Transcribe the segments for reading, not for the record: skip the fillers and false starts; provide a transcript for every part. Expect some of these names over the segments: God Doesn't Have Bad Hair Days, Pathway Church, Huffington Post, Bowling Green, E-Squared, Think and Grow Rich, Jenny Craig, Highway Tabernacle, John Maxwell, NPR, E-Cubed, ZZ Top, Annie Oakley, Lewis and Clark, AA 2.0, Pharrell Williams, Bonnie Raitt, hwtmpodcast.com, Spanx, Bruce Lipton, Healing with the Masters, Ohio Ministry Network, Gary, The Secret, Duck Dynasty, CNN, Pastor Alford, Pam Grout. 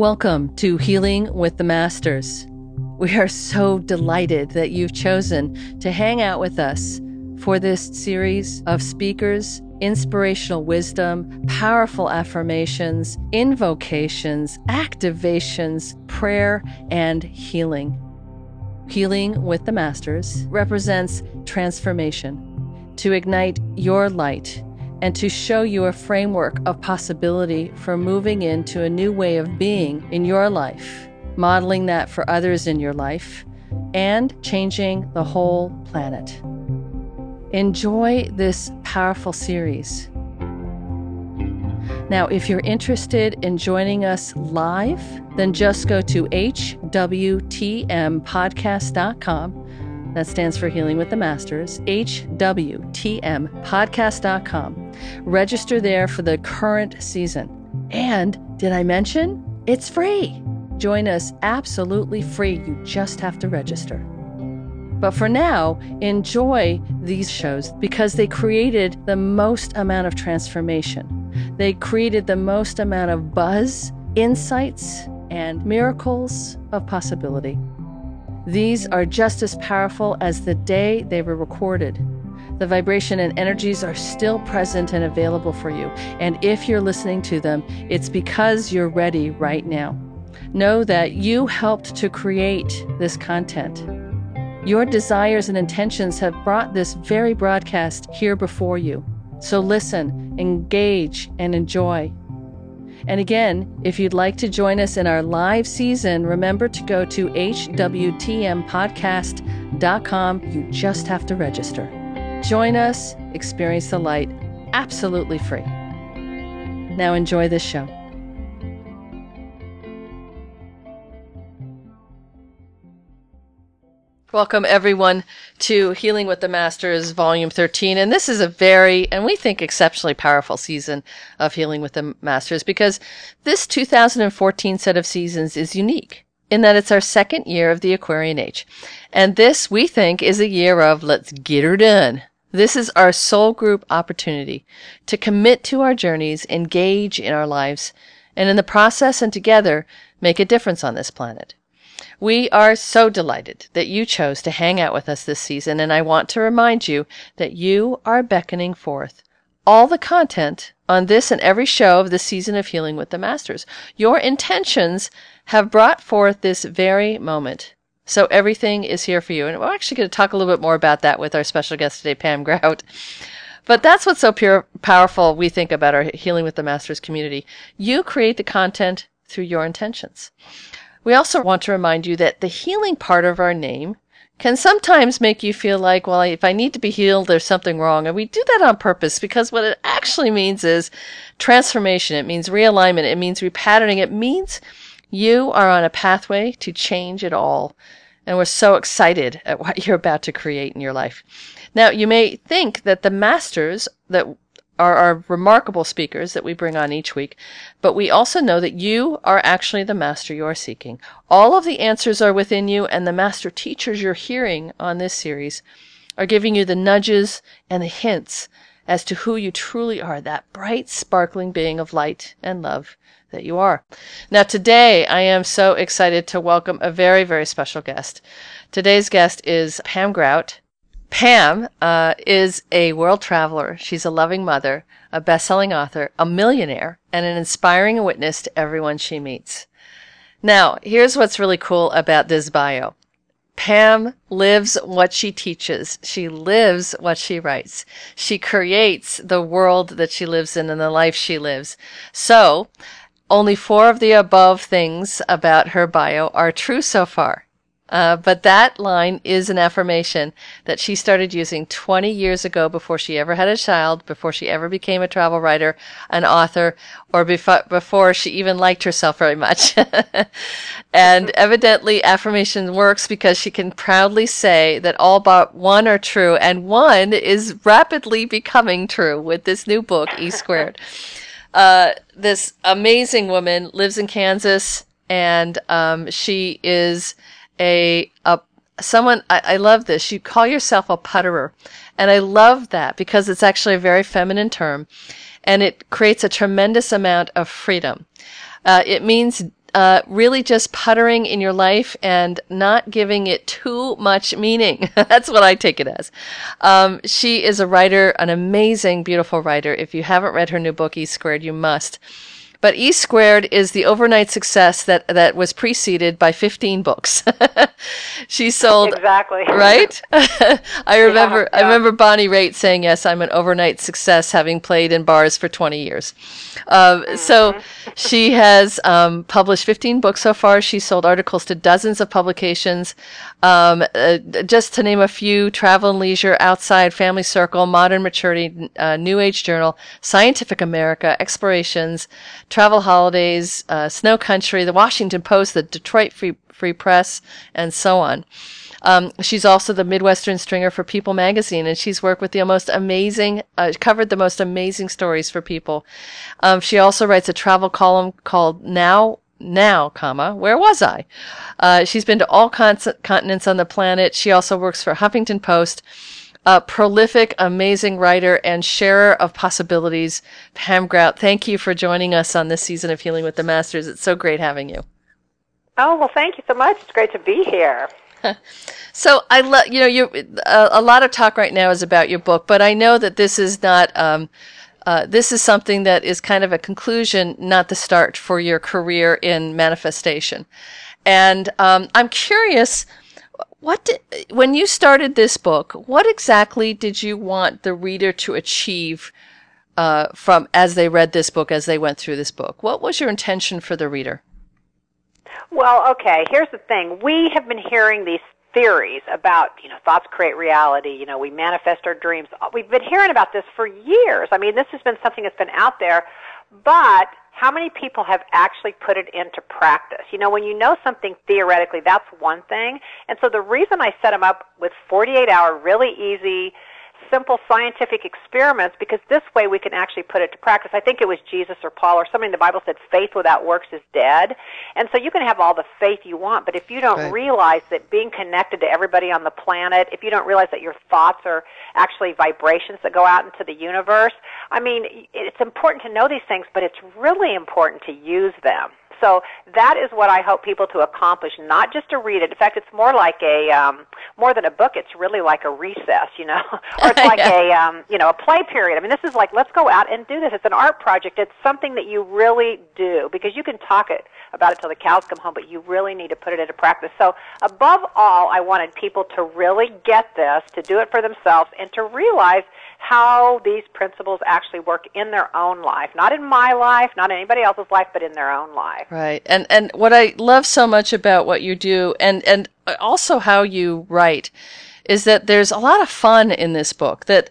Welcome to Healing with the Masters. We are so delighted that you've chosen to hang out with us for this series of speakers, inspirational wisdom, powerful affirmations, invocations, activations, prayer, and healing. Healing with the Masters represents transformation, to ignite your light and to show you a framework of possibility for moving into a new way of being in your life, modeling that for others in your life, and changing the whole planet. Enjoy this powerful series. Now, if you're interested in joining us live, then just go to hwtmpodcast.com. That stands for Healing with the Masters, hwtmpodcast.com. Register there for the current season. And did I mention? It's free. Join us absolutely free. You just have to register. But for now, enjoy these shows because they created the most amount of transformation. They created the most amount of buzz, insights, and miracles of possibility. These are just as powerful as the day they were recorded. The vibration and energies are still present and available for you. And if you're listening to them, it's because you're ready right now. Know that you helped to create this content. Your desires and intentions have brought this very broadcast here before you. So listen, engage, and enjoy. And again, if you'd like to join us in our live season, remember to go to hwtmpodcast.com. You just have to register. Join us, experience the light, absolutely free. Now enjoy this show. Welcome, everyone, to Healing with the Masters, Volume 13. And this is a very, and we think, exceptionally powerful season of Healing with the Masters because this 2014 set of seasons is unique in that it's our second year of the Aquarian Age. And this, we think, is a year of let's get her done. This is our soul group opportunity to commit to our journeys, engage in our lives, and in the process and together make a difference on this planet. We are so delighted that you chose to hang out with us this season, and I want to remind you that you are beckoning forth all the content on this and every show of the season of Healing with the Masters. Your intentions have brought forth this very moment. So everything is here for you, and we're actually going to talk a little bit more about that with our special guest today, Pam Grout. But that's what's so powerful, we think, about our Healing with the Masters community. You create the content through your intentions. We also want to remind you that the healing part of our name can sometimes make you feel like, well, if I need to be healed, there's something wrong. And we do that on purpose because what it actually means is transformation. It means realignment. It means repatterning. It means you are on a pathway to change it all. And we're so excited at what you're about to create in your life. Now, you may think that the masters that are our remarkable speakers that we bring on each week, but we also know that you are actually the master you are seeking. All of the answers are within you, and the master teachers you're hearing on this series are giving you the nudges and the hints as to who you truly are, that bright, sparkling being of light and love that you are. Now, today, I am so excited to welcome a very, very special guest. Today's guest is Pam Grout. Pam is a world traveler. She's a loving mother, a best-selling author, a millionaire, and an inspiring witness to everyone she meets. Now, here's what's really cool about this bio. Pam lives what she teaches. She lives what she writes. She creates the world that she lives in and the life she lives. So, only four of the above things about her bio are true so far. But that line is an affirmation that she started using 20 years ago before she ever had a child, before she ever became a travel writer, an author, or before she even liked herself very much. And evidently, affirmation works because she can proudly say that all but one are true, and one is rapidly becoming true with this new book, E-Squared. This amazing woman lives in Kansas, and she is someone, I love this. You call yourself a putterer. And I love that because it's actually a very feminine term and it creates a tremendous amount of freedom. It means really just puttering in your life and not giving it too much meaning. That's what I take it as. She is a writer, an amazing, beautiful writer. If you haven't read her new book, E-Squared, you must. But E-Squared is the overnight success that was preceded by 15 books. She sold... Exactly. Right? I remember Bonnie Raitt saying, yes, I'm an overnight success, having played in bars for 20 years. So she has published 15 books so far. She sold articles to dozens of publications, just to name a few: Travel and Leisure, Outside, Family Circle, Modern Maturity, New Age Journal, Scientific America, Explorations, Travel Holidays, Snow Country, The Washington Post, the Detroit Free Press, and so on. She's also the Midwestern Stringer for People magazine, and she's worked with the most amazing, covered the most amazing stories for people. She also writes a travel column called Now, Where Was I? She's been to all continents on the planet. She also works for Huffington Post. A prolific, amazing writer and sharer of possibilities, Pam Grout. Thank you for joining us on this season of Healing with the Masters. It's so great having you. Oh, well, thank you so much. It's great to be here. So I love, you know, a lot of talk right now is about your book, but I know that this is not. This is something that is kind of a conclusion, not the start, for your career in manifestation. And I'm curious. When you started this book, what exactly did you want the reader to achieve from as they read this book, as they went through this book? What was your intention for the reader? Well, okay, here's the thing. We have been hearing these theories about, thoughts create reality, we manifest our dreams. We've been hearing about this for years. I mean, this has been something that's been out there, but how many people have actually put it into practice? When you know something theoretically, that's one thing. And so the reason I set them up with 48-hour, really easy, simple scientific experiments, because this way we can actually put it to practice. I think it was Jesus or Paul or somebody in the Bible said, faith without works is dead. And so you can have all the faith you want, but if you don't realize that being connected to everybody on the planet, if you don't realize that your thoughts are actually vibrations that go out into the universe, I mean, it's important to know these things, but it's really important to use them. So that is what I hope people to accomplish, not just to read it. In fact, it's more like more than a book. It's really like a recess, or it's like a play period. I mean, this is like, let's go out and do this. It's an art project. It's something that you really do, because you can talk about it till the cows come home, but you really need to put it into practice. So above all, I wanted people to really get this, to do it for themselves, and to realize how these principles actually work in their own life, not in my life, not in anybody else's life, but in their own life. Right. And what I love so much about what you do and also how you write is that there's a lot of fun in this book, that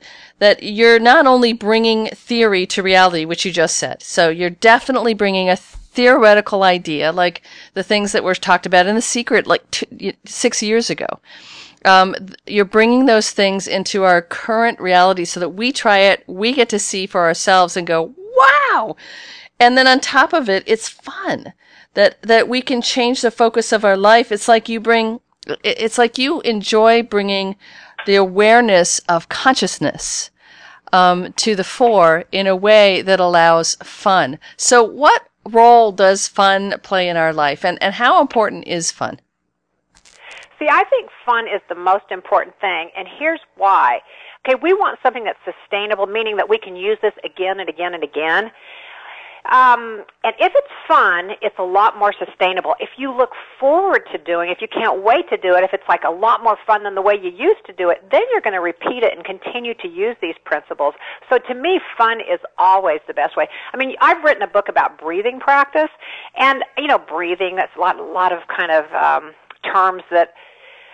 you're not only bringing theory to reality, which you just said. So you're definitely bringing a theoretical idea, like the things that were talked about in The Secret like 6 years ago. You're bringing those things into our current reality so that we try it, we get to see for ourselves and go, wow! And then on top of it, it's fun that we can change the focus of our life. It's like you enjoy bringing the awareness of consciousness to the fore in a way that allows fun. So what role does fun play in our life, and how important is fun? See, I think fun is the most important thing, and here's why. Okay, we want something that's sustainable, meaning that we can use this again and again and again. And if it's fun, it's a lot more sustainable. If you look forward to doing it, if you can't wait to do it, if it's like a lot more fun than the way you used to do it, then you're going to repeat it and continue to use these principles. So to me, fun is always the best way. I mean, I've written a book about breathing practice, and, breathing, that's a lot of kind of terms that,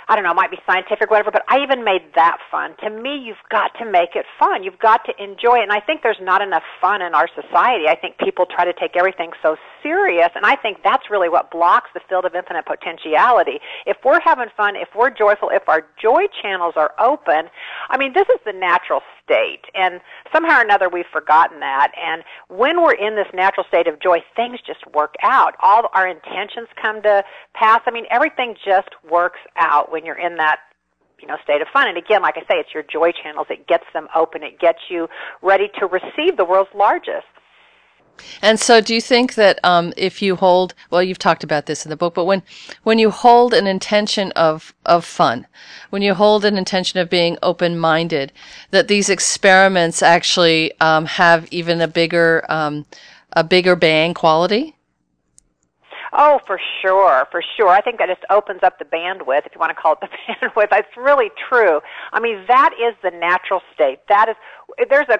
I don't know, it might be scientific, whatever, but I even made that fun. To me, you've got to make it fun. You've got to enjoy it, and I think there's not enough fun in our society. I think people try to take everything so serious, and I think that's really what blocks the field of infinite potentiality. If we're having fun, if we're joyful, if our joy channels are open, I mean, this is the natural state, and somehow or another we've forgotten that, and when we're in this natural state of joy, things just work out. All our intentions come to pass. I mean, everything just works out when you're in that, state of fun. And again, like I say, it's your joy channels. It gets them open. It gets you ready to receive the world's largest. And so do you think that if you hold, well, you've talked about this in the book, but when you hold an intention of fun, when you hold an intention of being open-minded, that these experiments actually have even a bigger bang quality? Oh, for sure, for sure. I think that just opens up the bandwidth, if you want to call it the bandwidth. It's really true. I mean, that is the natural state. That is, there's a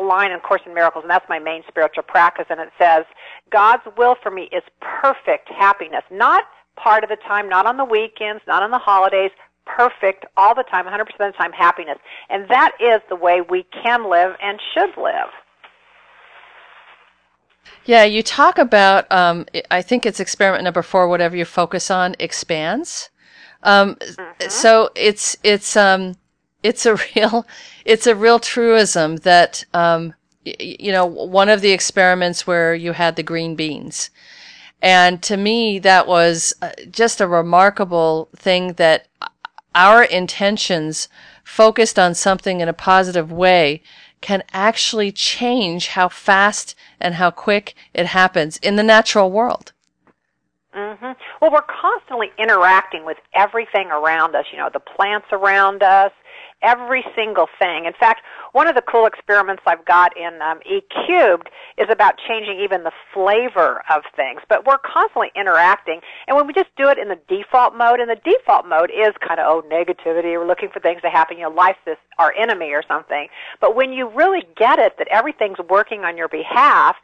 line in Course in Miracles, and that's my main spiritual practice, and it says, God's will for me is perfect happiness, not part of the time, not on the weekends, not on the holidays, perfect all the time, 100% of the time happiness. And that is the way we can live and should live. Yeah, you talk about, I think it's experiment number 4, whatever you focus on expands. So it's a real truism that, you know, one of the experiments where you had the green beans. And to me, that was just a remarkable thing that our intentions focused on something in a positive way can actually change how fast and how quick it happens in the natural world. Mm-hmm. Well, we're constantly interacting with everything around us, you know, the plants around us, every single thing. In fact, one of the cool experiments I've got in E-Cubed is about changing even the flavor of things. But we're constantly interacting, and when we just do it in the default mode, and the default mode is kind of, oh, negativity, we're looking for things to happen, you know, life's this, our enemy or something. But when you really get it that everything's working on your behalf,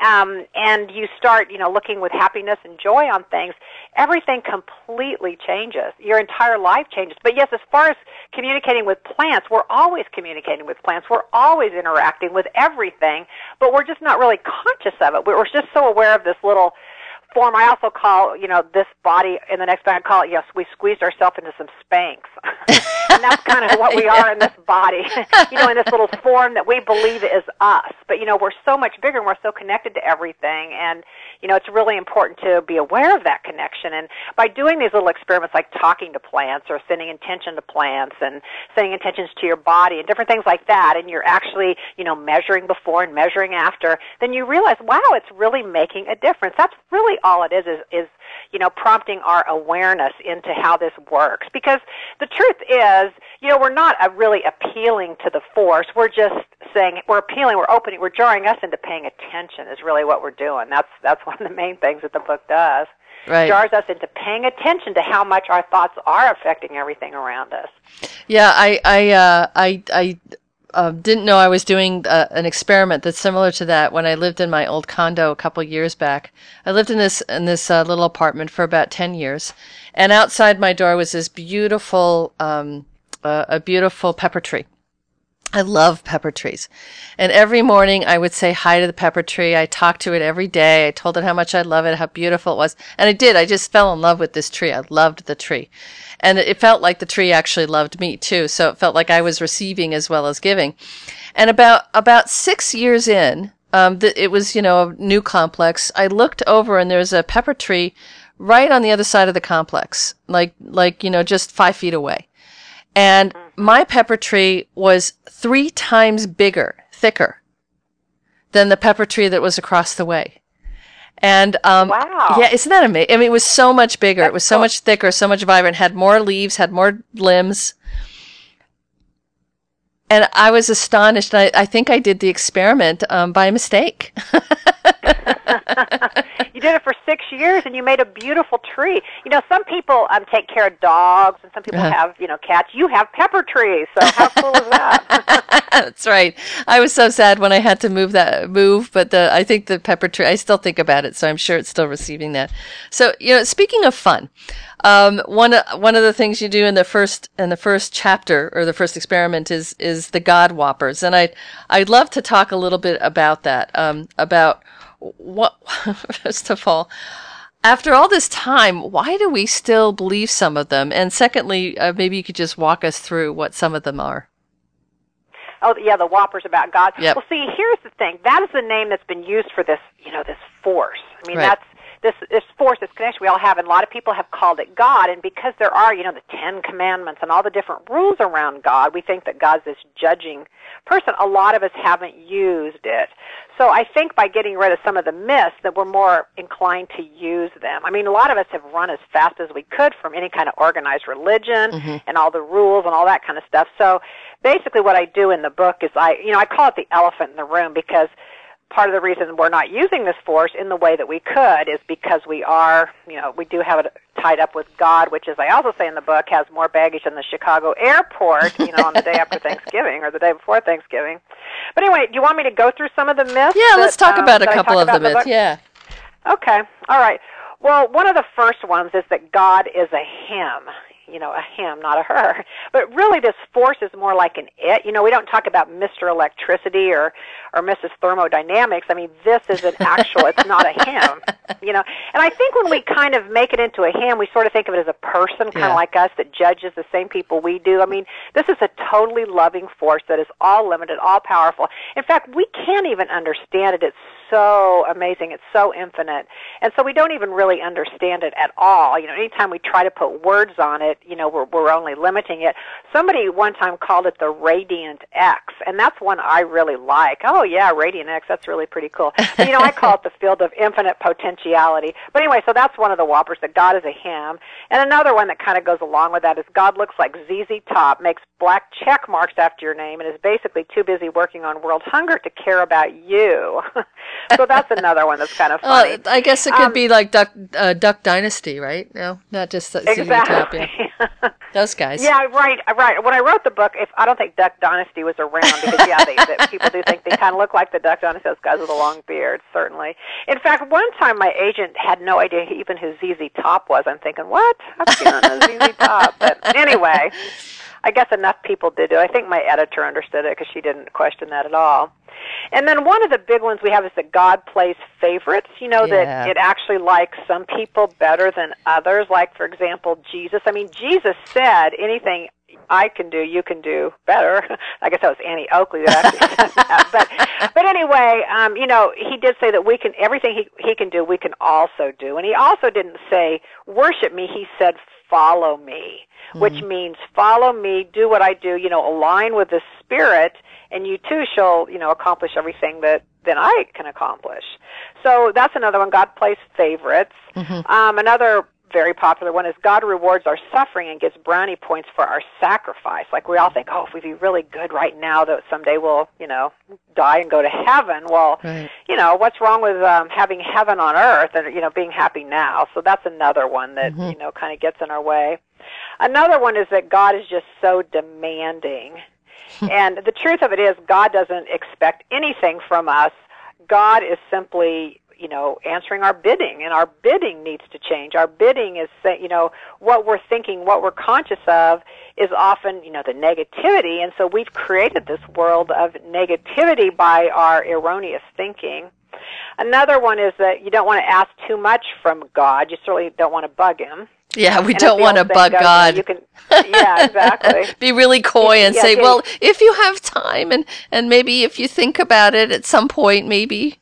and you start, you know, looking with happiness and joy on things, everything completely changes. Your entire life changes. But yes, as far as communicating with plants, we're always communicating with plants. We're always interacting with everything, but we're just not really conscious of it. We're just so aware of this little form. I also call, you know, this body, in the next bag I call it, yes, we squeezed ourselves into some Spanx. And that's kind of what we are in this body, you know, in this little form that we believe is us. But, you know, we're so much bigger and we're so connected to everything. And, you know, it's really important to be aware of that connection. And by doing these little experiments like talking to plants or sending intention to plants and sending intentions to your body and different things like that, and you're actually, you know, measuring before and measuring after, then you realize, wow, it's really making a difference. That's really all it is, you know, prompting our awareness into how this works. Because the truth is, you know, we're not really appealing to the force. We're just saying, we're appealing, we're opening, we're jarring us into paying attention is really what we're doing. That's one of the main things that the book does. Right. Jars us into paying attention to how much our thoughts are affecting everything around us. Yeah, I didn't know I was doing an experiment that's similar to that when I lived in my old condo a couple years back. I lived in this little apartment for about 10 years, and outside my door was this beautiful a beautiful pepper tree. I love pepper trees. And every morning I would say hi to the pepper tree. I talked to it every day. I told it how much I love it, how beautiful it was. And I did. I just fell in love with this tree. I loved the tree. And it felt like the tree actually loved me too. So it felt like I was receiving as well as giving. And about 6 years in, it was, you know, a new complex. I looked over and there's a pepper tree right on the other side of the complex, like, you know, just 5 feet away. And my pepper tree was 3 times bigger, thicker than the pepper tree that was across the way. And, wow. Yeah, isn't that amazing? I mean, it was so much bigger. That's it was so cool. Much thicker, so much vibrant, had more leaves, had more limbs. And I was astonished. I think I did the experiment, by mistake. You did it for 6 years, and you made a beautiful tree. You know, some people take care of dogs, and some people have, you know, cats. You have pepper trees, so how cool is that? That's right. I was so sad when I had to move, but I think the pepper tree, I still think about it, so I'm sure it's still receiving that. So, you know, speaking of fun, one of the things you do in the first chapter or the first experiment is the God Whoppers, and I'd love to talk a little bit about that, about what, first of all, after all this time, why do we still believe some of them? And secondly, maybe you could just walk us through what some of them are. Oh, yeah, the Whoppers about God. Yep. Well, see, here's the thing. That is the name that's been used for this, you know, this force. I mean, right. That's this force, this connection we all have, and a lot of people have called it God. And because there are, you know, the 10 Commandments and all the different rules around God, we think that God's this judging person. A lot of us haven't used it. So I think by getting rid of some of the myths that we're more inclined to use them. I mean, a lot of us have run as fast as we could from any kind of organized religion and all the rules and all that kind of stuff. So basically what I do in the book is I call it the elephant in the room, because part of the reason we're not using this force in the way that we could is because we do have it tied up with God, which, as I also say in the book, has more baggage than the Chicago airport, on the day after Thanksgiving or the day before Thanksgiving. But anyway, do you want me to go through some of the myths? Yeah, let's talk about a couple of the myths, yeah. Okay, all right. Well, one of the first ones is that God is a him. A him, not a her. But really, this force is more like an it. We don't talk about Mr. Electricity or Mrs. Thermodynamics. I mean, this is an actual, it's not a him. And I think when we kind of make it into a him, we sort of think of it as a person, kind of like us, that judges the same people we do. I mean, this is a totally loving force that is all limited, all powerful. In fact, we can't even understand it. It's so amazing. It's so infinite. And so we don't even really understand it at all. Anytime we try to put words on it, we're only limiting it. Somebody one time called it the Radiant X, and that's one I really like. Oh, yeah, Radiant X, that's really pretty cool. But, I call it the field of infinite potentiality. But anyway, so that's one of the whoppers, that God is a him. And another one that kind of goes along with that is God looks like ZZ Top, makes black check marks after your name, and is basically too busy working on world hunger to care about you. So that's another one that's kind of funny. I guess it could be like Duck Dynasty, right? No, not just exactly. ZZ Top, those guys. Yeah, right. When I wrote the book, I don't think Duck Dynasty was around, because, people do think they kind of look like the Duck Dynasty, those guys with the long beard, certainly. In fact, one time my agent had no idea even who ZZ Top was. I'm thinking, what? I've seen ZZ Top. But anyway, I guess enough people did. I think my editor understood it, because she didn't question that at all. And then one of the big ones we have is that God plays favorites, that it actually likes some people better than others. Like, for example, Jesus. I mean, Jesus said, anything I can do, you can do better. I guess that was Annie Oakley that actually said that. But anyway, he did say that we can, everything he can do, we can also do. And he also didn't say, worship me. He said, follow me, which means follow me, do what I do, align with the Spirit, and you too shall, accomplish everything that then I can accomplish. So that's another one, God plays favorites. Another very popular one is God rewards our suffering and gives brownie points for our sacrifice. Like, we all think, if we be really good right now, that someday we'll, die and go to heaven. Well, what's wrong with having heaven on earth and, being happy now? So that's another one that, kind of gets in our way. Another one is that God is just so demanding. And the truth of it is, God doesn't expect anything from us. God is simply, answering our bidding, and our bidding needs to change. Our bidding is, what we're thinking, what we're conscious of is often, the negativity. And so we've created this world of negativity by our erroneous thinking. Another one is that you don't want to ask too much from God. You certainly don't want to bug him. Yeah, we don't want to bug God. Yeah, exactly. Be really coy and say, well, if you have time and maybe if you think about it at some point, maybe.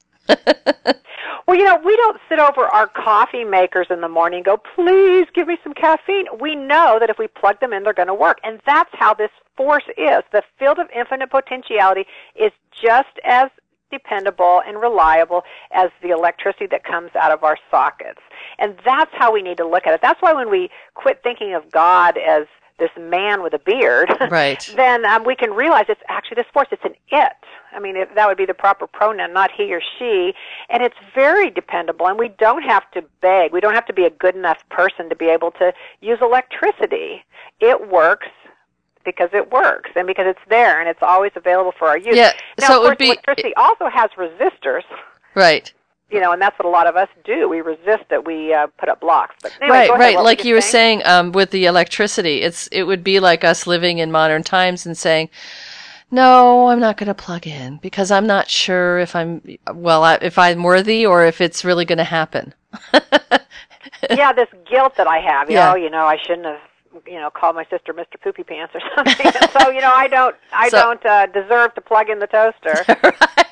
Well, we don't sit over our coffee makers in the morning and go, please give me some caffeine. We know that if we plug them in, they're going to work. And that's how this force is. The field of infinite potentiality is just as dependable and reliable as the electricity that comes out of our sockets. And that's how we need to look at it. That's why when we quit thinking of God as this man with a beard, right, then we can realize it's actually this force. It's an it. I mean, that would be the proper pronoun, not he or she. And it's very dependable, and we don't have to beg. We don't have to be a good enough person to be able to use electricity. It works because it works and because it's there, and it's always available for our use. Yeah, now, so of course, electricity also has resistors. Right. And that's what a lot of us do. We resist it. We put up blocks. But anyway, right. Like you were saying with the electricity, it would be like us living in modern times and saying, no, I'm not going to plug in because I'm not sure if if I'm worthy or if it's really going to happen. Yeah, this guilt that I have. I shouldn't have. Call my sister Mr. Poopy Pants or something. So I don't deserve to plug in the toaster.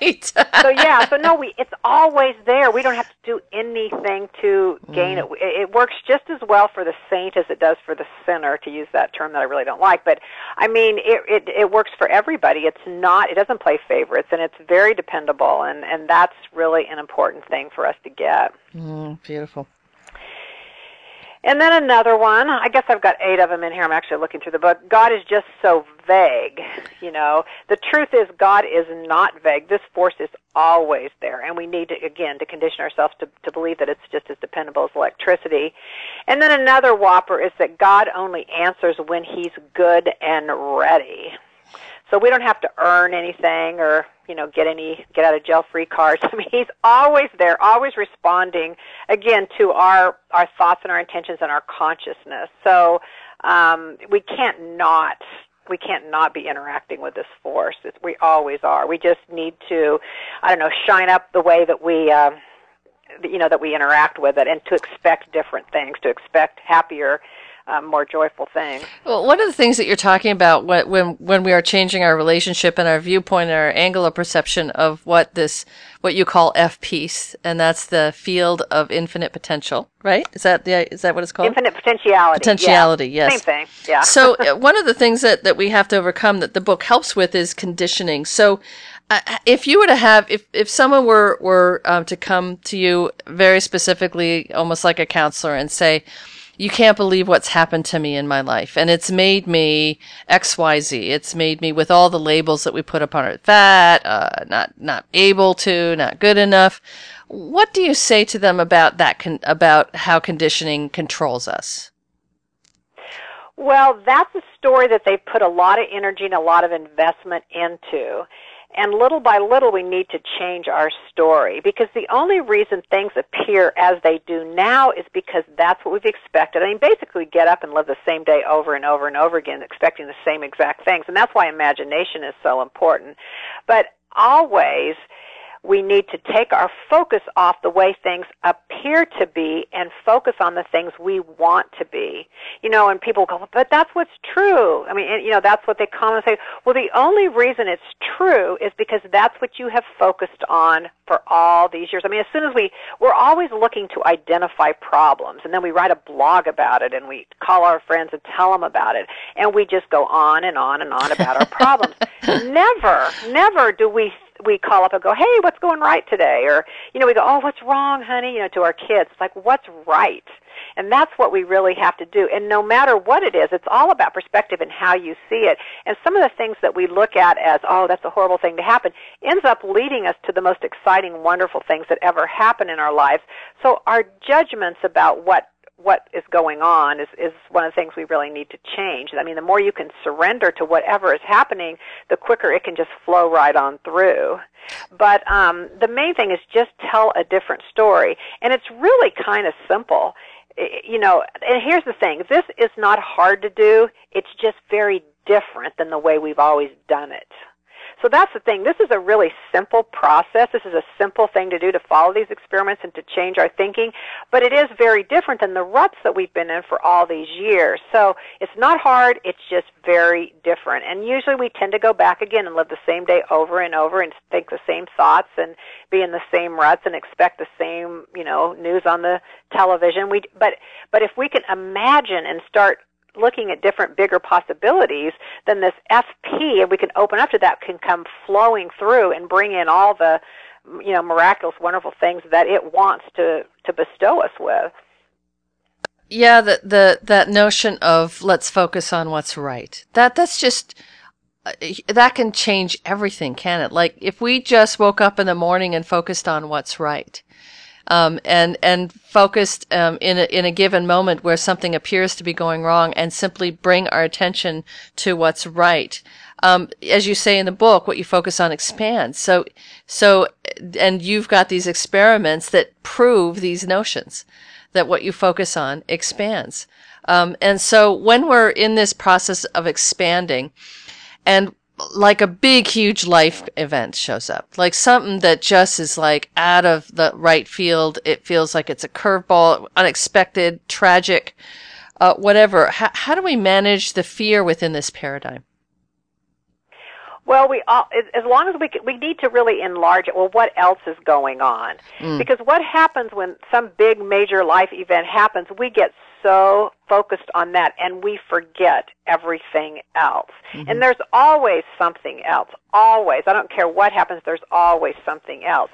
right. So yeah, so no, it's always there. We don't have to do anything to gain it. It works just as well for the saint as it does for the sinner, to use that term that I really don't like. But I mean, it works for everybody. It doesn't play favorites, and it's very dependable, and that's really an important thing for us to get. Beautiful. And then another one, I guess I've got 8 of them in here. I'm actually looking through the book. God is just so vague, you know. The truth is God is not vague. This force is always there, and we need, to condition ourselves to believe that it's just as dependable as electricity. And then another whopper is that God only answers when he's good and ready. So we don't have to earn anything or, get any get-out-of-jail-free cards. I mean, he's always there, always responding, again, to our thoughts and our intentions and our consciousness. So we can't not be interacting with this force. We always are. We just need to, shine up the way that we that we interact with it, and to expect different things, to expect happier, more joyful thing. Well, one of the things that you're talking about when we are changing our relationship and our viewpoint and our angle of perception of what you call F peace, and that's the field of infinite potential, right? Is that what it's called? Infinite potentiality. Potentiality, yeah. Yes. Same thing, yeah. So one of the things that we have to overcome that the book helps with is conditioning. So if you were to have, if someone were to come to you very specifically, almost like a counselor, and say, you can't believe what's happened to me in my life. And it's made me XYZ. It's made me, with all the labels that we put upon it, fat, not able to, not good enough. What do you say to them about that, about how conditioning controls us? Well, that's a story that they put a lot of energy and a lot of investment into. And little by little, we need to change our story, because the only reason things appear as they do now is because that's what we've expected. I mean, basically, we get up and live the same day over and over and over again, expecting the same exact things. And that's why imagination is so important. But always, we need to take our focus off the way things appear to be and focus on the things we want to be. And people go, but that's what's true. I mean, that's what they commonly say. Well, the only reason it's true is because that's what you have focused on for all these years. I mean, as soon as we're always looking to identify problems, and then we write a blog about it, and we call our friends and tell them about it, and we just go on and on and on about our problems. Never do we call up and go, hey, what's going right today? Or, we go, oh, what's wrong, honey? To our kids. It's like, what's right? And that's what we really have to do. And no matter what it is, it's all about perspective and how you see it. And some of the things that we look at as, oh, that's a horrible thing to happen, ends up leading us to the most exciting, wonderful things that ever happen in our lives. So our judgments about what is going on is one of the things we really need to change. I mean, the more you can surrender to whatever is happening, the quicker it can just flow right on through. But the main thing is just tell a different story. And it's really kind of simple. And here's the thing. This is not hard to do. It's just very different than the way we've always done it. So that's the thing. This is a really simple process. This is a simple thing to do, to follow these experiments and to change our thinking. But it is very different than the ruts that we've been in for all these years. So it's not hard. It's just very different. And usually we tend to go back again and live the same day over and over and think the same thoughts and be in the same ruts and expect the same, news on the television. But if we can imagine and start looking at different, bigger possibilities, then this FP, and we can open up to that, can come flowing through and bring in all the, miraculous, wonderful things that it wants to bestow us with. Yeah, that notion of let's focus on what's right. That's just, that can change everything, can it? Like if we just woke up in the morning and focused on what's right, and focused in a given moment where something appears to be going wrong, and simply bring our attention to what's right. As you say in the book, what you focus on expands. So and you've got these experiments that prove these notions that what you focus on expands. And so when we're in this process of expanding, and like a big, huge life event shows up, like something that just is like out of the right field. It feels like it's a curveball, unexpected, tragic, whatever. How do we manage the fear within this paradigm? Well, we all, as long as we need to really enlarge it. Well, what else is going on? Because what happens when some big major life event happens, we get so focused on that and we forget everything else. Mm-hmm. And there's always something else, always. I don't care what happens, there's always something else.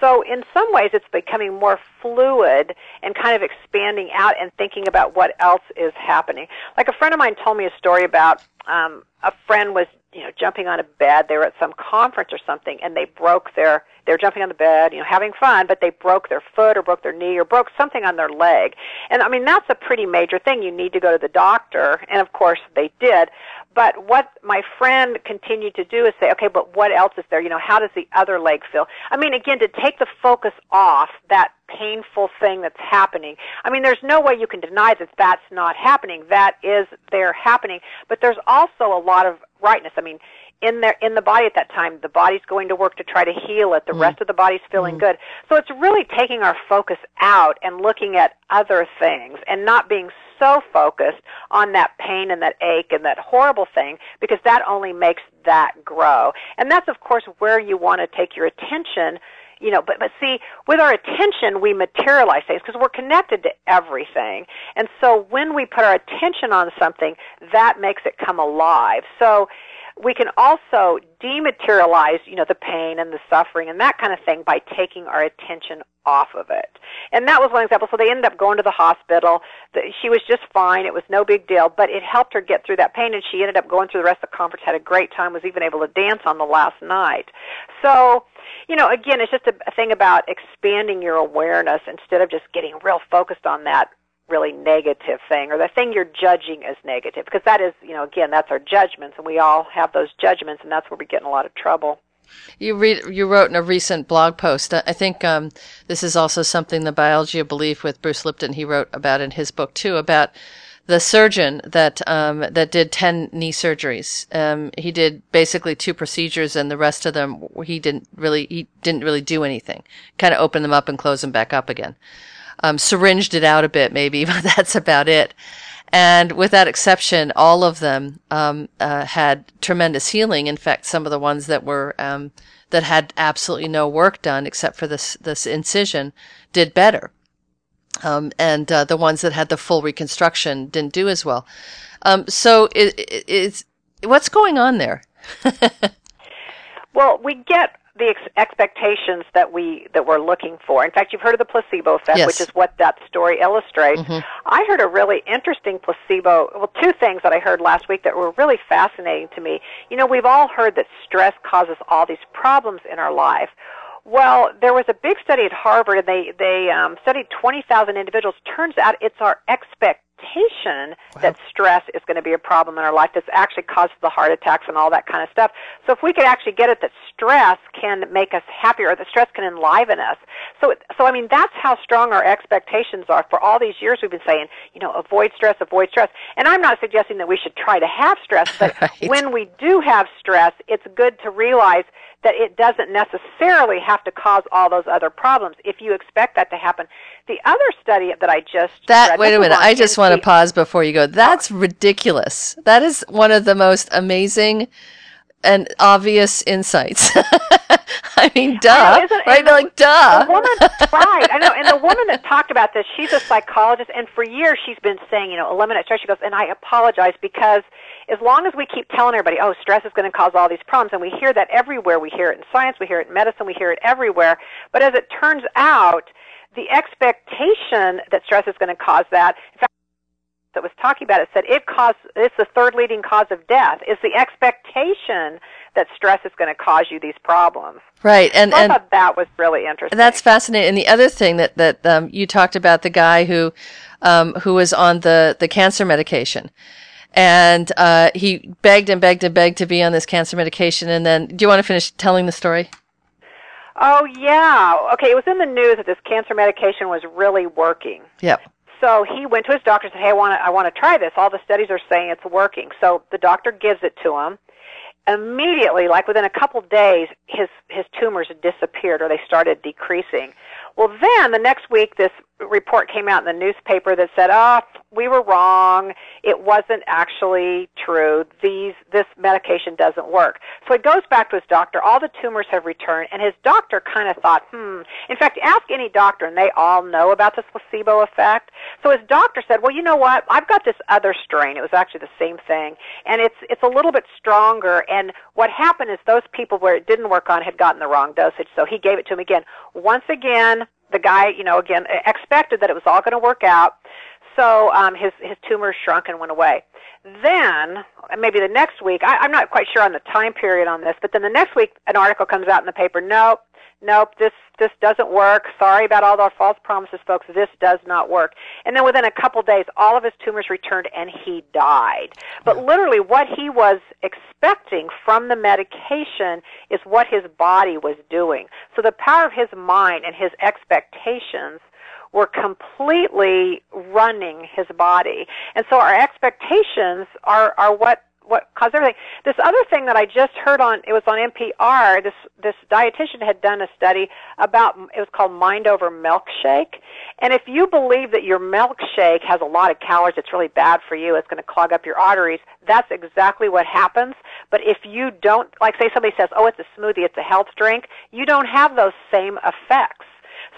So in some ways it's becoming more fluid and kind of expanding out and thinking about what else is happening. Like a friend of mine told me a story about a friend was, you know, jumping on a bed. They were at some conference or something, and they broke their, they were jumping on the bed, you know, having fun, but they broke their foot or broke their knee or broke something on their leg. And, I mean, that's a pretty major thing. You need to go to the doctor, and, of course, they did. But what my friend continued to do is say, okay, but what else is there? You know, how does the other leg feel? I mean, again, to take the focus off that painful thing that's happening. I mean, there's no way you can deny that that's not happening. That is there happening. But there's also a lot of rightness. I mean, in the body at that time, the body's going to work to try to heal it. The rest of the body's feeling good. So it's really taking our focus out and looking at other things and not being so focused on that pain and that ache and that horrible thing, because that only makes that grow. And that's, of course, where you want to take your attention. You know, but see, with our attention, we materialize things because we're connected to everything. And so when we put our attention on something, that makes it come alive. So we can also dematerialize, you know, the pain and the suffering and that kind of thing by taking our attention off of it. And that was one example. So they ended up going to the hospital. She was just fine. It was no big deal, but it helped her get through that pain, and she ended up going through the rest of the conference, had a great time, was even able to dance on the last night. So, you know, again, it's just a thing about expanding your awareness instead of just getting real focused on that really negative thing, or the thing you're judging as negative, because that is, you know, again, that's our judgments, and we all have those judgments, and that's where we get in a lot of trouble. You wrote in a recent blog post, I think this is also something the biology of belief with Bruce Lipton, he wrote about in his book too, about the surgeon that that did 10 knee surgeries. He did basically 2 procedures, and the rest of them he didn't really do anything. Kind of open them up and close them back up again. Syringed it out a bit maybe, but that's about it. And with that exception, all of them had tremendous healing. In fact, some of the ones that were that had absolutely no work done except for this incision did better. And the ones that had the full reconstruction didn't do as well. So it's what's going on there? Well, we get the expectations that we're looking for. In fact, you've heard of the placebo effect, yes, which is what that story illustrates. Mm-hmm. I heard a really interesting placebo, well, 2 things that I heard last week that were really fascinating to me. You know, we've all heard that stress causes all these problems in our life. Well, there was a big study at Harvard, and they studied 20,000 individuals. Turns out it's our expectation that stress is going to be a problem in our life that's actually causes the heart attacks and all that kind of stuff. So if we could actually get it that stress can make us happier, or that stress can enliven us. So I mean, that's how strong our expectations are. For all these years we've been saying, you know, avoid stress. And I'm not suggesting that we should try to have stress, but right, when we do have stress, it's good to realize that it doesn't necessarily have to cause all those other problems if you expect that to happen. The other study that I just read, wait a minute, I just want to pause before you go. That's ridiculous. That is one of the most amazing and obvious insights. I mean, duh. I know, right? Like, duh. The woman, right. I know. And the woman that talked about this, she's a psychologist, and for years she's been saying, you know, eliminate stress. She goes, and I apologize, because as long as we keep telling everybody, oh, stress is going to cause all these problems, and we hear that everywhere. We hear it in science, we hear it in medicine, we hear it everywhere. But as it turns out, the expectation that stress is going to cause that, in fact, that was talking about it said it's the 3rd leading cause of death. It's the expectation that stress is going to cause you these problems. Right. And I thought that was really interesting. That's fascinating. And the other thing that you talked about, the guy who was on the cancer medication. And he begged and begged and begged to be on this cancer medication. And then, do you want to finish telling the story? Oh, yeah. Okay, it was in the news that this cancer medication was really working. Yep. So he went to his doctor and said, hey, I want to try this. All the studies are saying it's working. So the doctor gives it to him. Immediately, like within a couple days, his tumors disappeared, or they started decreasing. Well, then the next week, this report came out in the newspaper that said, we were wrong. It wasn't actually true. This medication doesn't work. So it goes back to his doctor. All the tumors have returned, and his doctor kind of thought, In fact, ask any doctor, and they all know about this placebo effect. So his doctor said, well, you know what? I've got this other strain. It was actually the same thing, and it's a little bit stronger. And what happened is those people where it didn't work on had gotten the wrong dosage, so he gave it to him again. Once again, the guy, expected that it was all going to work out. So his tumor shrunk and went away. Then, maybe the next week, I'm not quite sure on the time period on this, but then the next week an article comes out in the paper, nope, this doesn't work. Sorry about all our false promises, folks. This does not work. And then within a couple days, all of his tumors returned and he died. But literally what he was expecting from the medication is what his body was doing. So the power of his mind and his expectations were completely running his body. And so our expectations are what caused everything. This other thing that I just heard it was on NPR, this dietitian had done a study about, it was called Mind Over Milkshake. And if you believe that your milkshake has a lot of calories, it's really bad for you, it's going to clog up your arteries, that's exactly what happens. But if you don't, like say somebody says, it's a smoothie, it's a health drink, you don't have those same effects.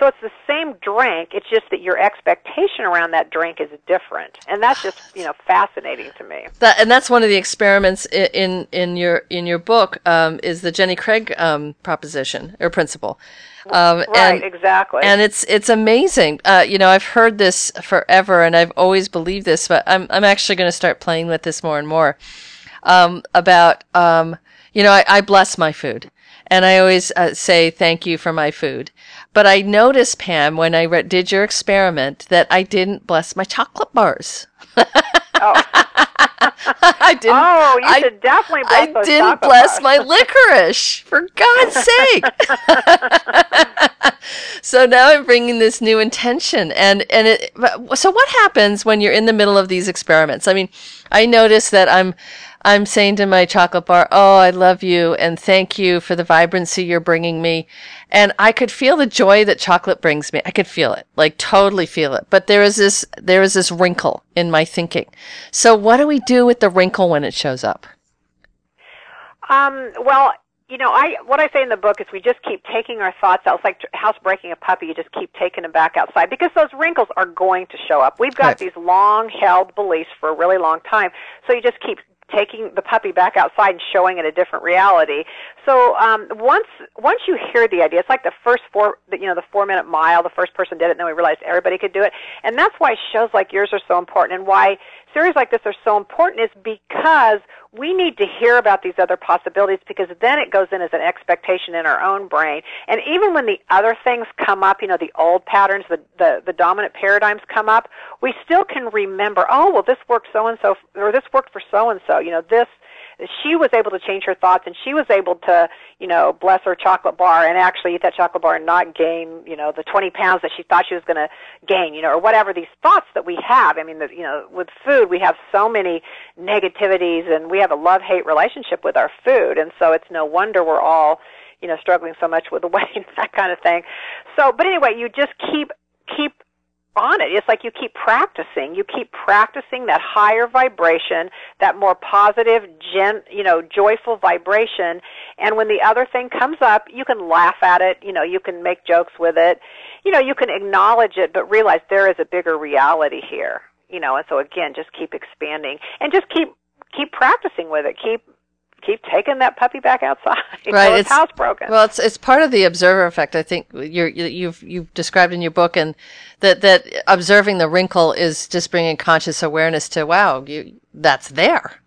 So it's the same drink, it's just that your expectation around that drink is different. And that's just, fascinating to me. And that's one of the experiments in your book, is the Jenny Craig proposition or principle. Right, exactly. And it's amazing. I've heard this forever and I've always believed this, but I'm actually going to start playing with this more and more. I bless my food. And I always say thank you for my food. But I noticed, Pam, when I did your experiment, that I didn't bless my chocolate bars. I didn't. Oh, you should definitely bless those chocolate bars. I didn't bless my licorice, for God's sake. So now I'm bringing this new intention. So what happens when you're in the middle of these experiments? I mean, I noticed that I'm saying to my chocolate bar, I love you and thank you for the vibrancy you're bringing me. And I could feel the joy that chocolate brings me. I could feel it, like totally feel it. But there is this wrinkle in my thinking. So what do we do with the wrinkle when it shows up? What I say in the book is we just keep taking our thoughts out. It's like housebreaking a puppy. You just keep taking them back outside because those wrinkles are going to show up. We've got these long-held beliefs for a really long time. So you just keep taking the puppy back outside and showing it a different reality. So once you hear the idea, it's like the first the 4-minute mile, the first person did it, and then we realized everybody could do it. And that's why shows like yours are so important and why series like this are so important is because we need to hear about these other possibilities because then it goes in as an expectation in our own brain. And even when the other things come up, the old patterns, the dominant paradigms come up, we still can remember, this worked so-and-so, or this worked for so-and-so, she was able to change her thoughts and she was able to, bless her chocolate bar and actually eat that chocolate bar and not gain, the 20 pounds that she thought she was going to gain, or whatever these thoughts that we have. I mean, with food, we have so many negativities and we have a love-hate relationship with our food. And so it's no wonder we're all, struggling so much with the weight and that kind of thing. So, but anyway, you just keep on it. It's like you keep practicing. You keep practicing that higher vibration, that more positive, joyful vibration. And when the other thing comes up, you can laugh at it. You can make jokes with it. You can acknowledge it, but realize there is a bigger reality here. And so again, just keep expanding and just keep practicing with it. Keep taking that puppy back outside. Right, it's housebroken. Well, it's part of the observer effect. I think you've described in your book, and that observing the wrinkle is just bringing conscious awareness to that's there,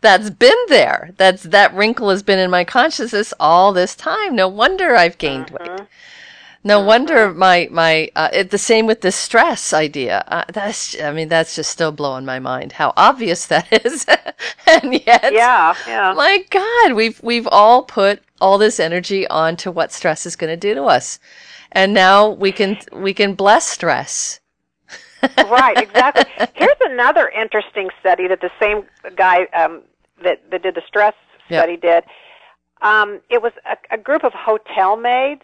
that's been there. That wrinkle has been in my consciousness all this time. No wonder I've gained weight. No wonder the same with the stress idea. That's just still blowing my mind how obvious that is. And yet, my God, we've all put all this energy onto what stress is going to do to us. And now we can bless stress. Right, exactly. Here's another interesting study that the same guy, that did the stress study did. It was a group of hotel maids.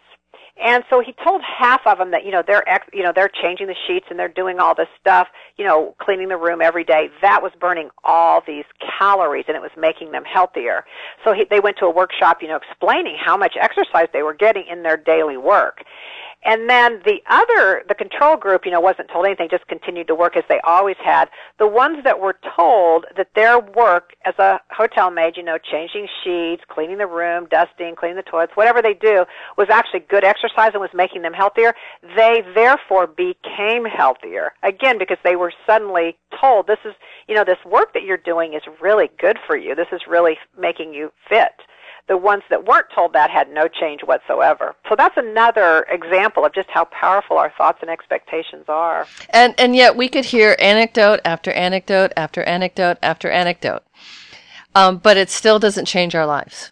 And so he told half of them that, they're changing the sheets and they're doing all this stuff, cleaning the room every day. That was burning all these calories and it was making them healthier. So they went to a workshop, explaining how much exercise they were getting in their daily work. And then the control group, wasn't told anything, just continued to work as they always had. The ones that were told that their work as a hotel maid, changing sheets, cleaning the room, dusting, cleaning the toilets, whatever they do, was actually good exercise and was making them healthier, they therefore became healthier. Again, because they were suddenly told, this is, this work that you're doing is really good for you. This is really making you fit. The ones that weren't told that had no change whatsoever. So that's another example of just how powerful our thoughts and expectations are. And yet we could hear anecdote after anecdote after anecdote after anecdote, but it still doesn't change our lives.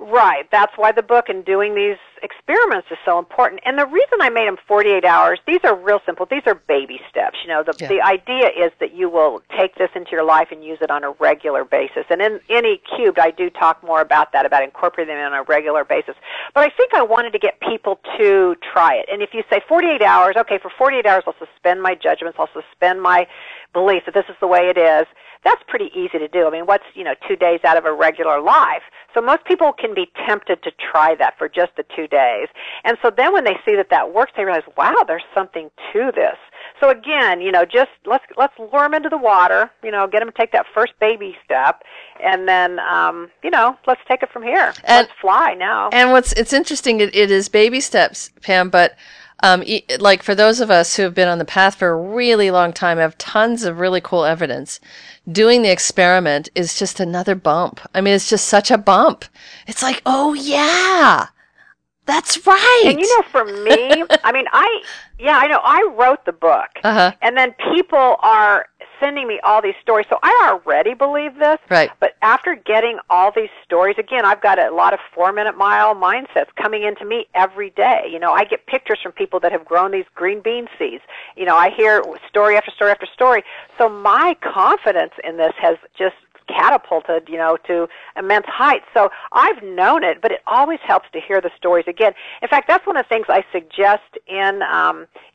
Right. That's why the book and doing these experiments is so important. And the reason I made them 48 hours, these are real simple. These are baby steps. The idea is that you will take this into your life and use it on a regular basis. And in E-Cubed, I do talk more about that, about incorporating them on a regular basis. But I think I wanted to get people to try it. And if you say 48 hours, okay, for 48 hours, I'll suspend my judgments. I'll suspend my belief that this is the way it is. That's pretty easy to do. I mean, what's, 2 days out of a regular life? So most people can be tempted to try that for just the 2 days. And so then when they see that that works, they realize, wow, there's something to this. So again, just let's lure them into the water, get them to take that first baby step, and then, let's take it from here. Let's fly now. And it's interesting, it is baby steps, Pam, but like for those of us who have been on the path for a really long time, have tons of really cool evidence. Doing the experiment is just another bump. I mean, it's just such a bump. It's like, oh yeah, that's right. And for me, I mean, I wrote the book, and then people are sending me all these stories. So I already believe this, right? But after getting all these stories, again, I've got a lot of 4-minute mile mindsets coming into me every day. I get pictures from people that have grown these green bean seeds. I hear story after story after story. So my confidence in this has just catapulted, to immense heights. So I've known it, but it always helps to hear the stories again. In fact, that's one of the things I suggest in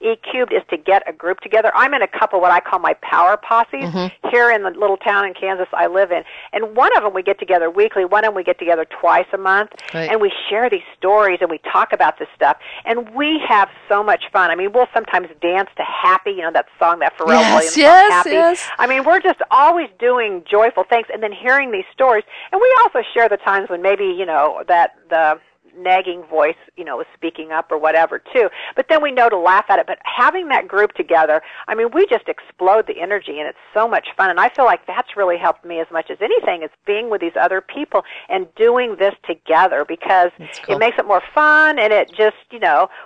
E-Cubed is to get a group together. I'm in a couple what I call my power posses here in the little town in Kansas I live in. And one of them we get together weekly, one of them we get together twice a month, right. And we share these stories and we talk about this stuff. And we have so much fun. I mean, we'll sometimes dance to Happy, that song, that Pharrell Williams song, Happy. Yes. I mean, we're just always doing joyful things. And then hearing these stories, and we also share the times when maybe, that the nagging voice, is speaking up or whatever too. But then we know to laugh at it. But having that group together, I mean, we just explode the energy, and it's so much fun. And I feel like that's really helped me as much as anything is being with these other people and doing this together, because It makes it more fun, and it just,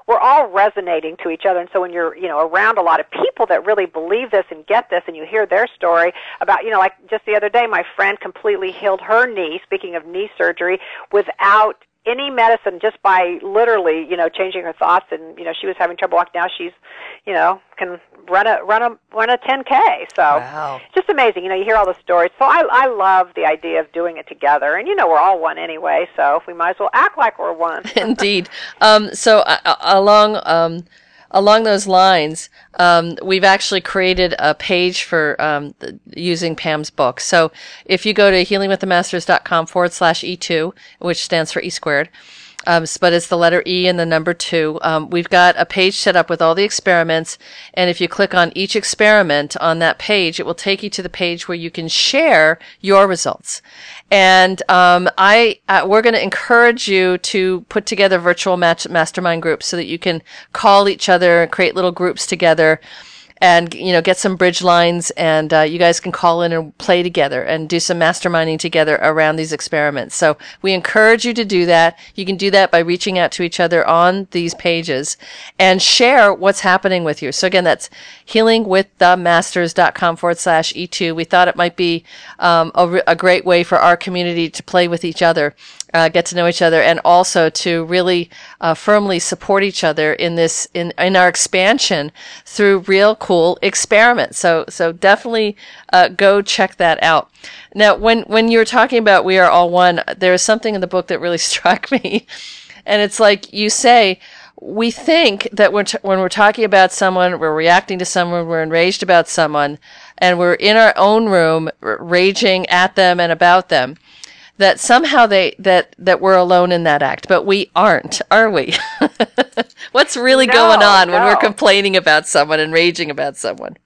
we're all resonating to each other. And so when you're, around a lot of people that really believe this and get this, and you hear their story about, like just the other day, my friend completely healed her knee, speaking of knee surgery, without any medicine, just by literally, changing her thoughts. And, she was having trouble walking. Now she's, can run a 10K. So wow. Just amazing. You hear all the stories. So I love the idea of doing it together. And, we're all one anyway, so we might as well act like we're one. Indeed. So along those lines, we've actually created a page for using Pam's book. So if you go to healingwiththemasters.com/E2, which stands for E-Squared, but it's the letter E and the number 2, we've got a page set up with all the experiments. And if you click on each experiment on that page, it will take you to the page where you can share your results. And we're going to encourage you to put together virtual mastermind groups so that you can call each other and create little groups together and, get some bridge lines, and you guys can call in and play together and do some masterminding together around these experiments. So we encourage you to do that. You can do that by reaching out to each other on these pages and share what's happening with you. So again, that's healingwiththemasters.com/E2. We thought it might be a great way for our community to play with each other, get to know each other, and also to really firmly support each other in this, in our expansion through real cool experiments. So definitely go check that out. Now, when you were talking about we are all one, there is something in the book that really struck me. And it's like you say, we think that when we're talking about someone, we're reacting to someone, we're enraged about someone, and we're in our own room raging at them and about them, that somehow that we're alone in that act. But we aren't, are we? What's really going on when we're complaining about someone and raging about someone?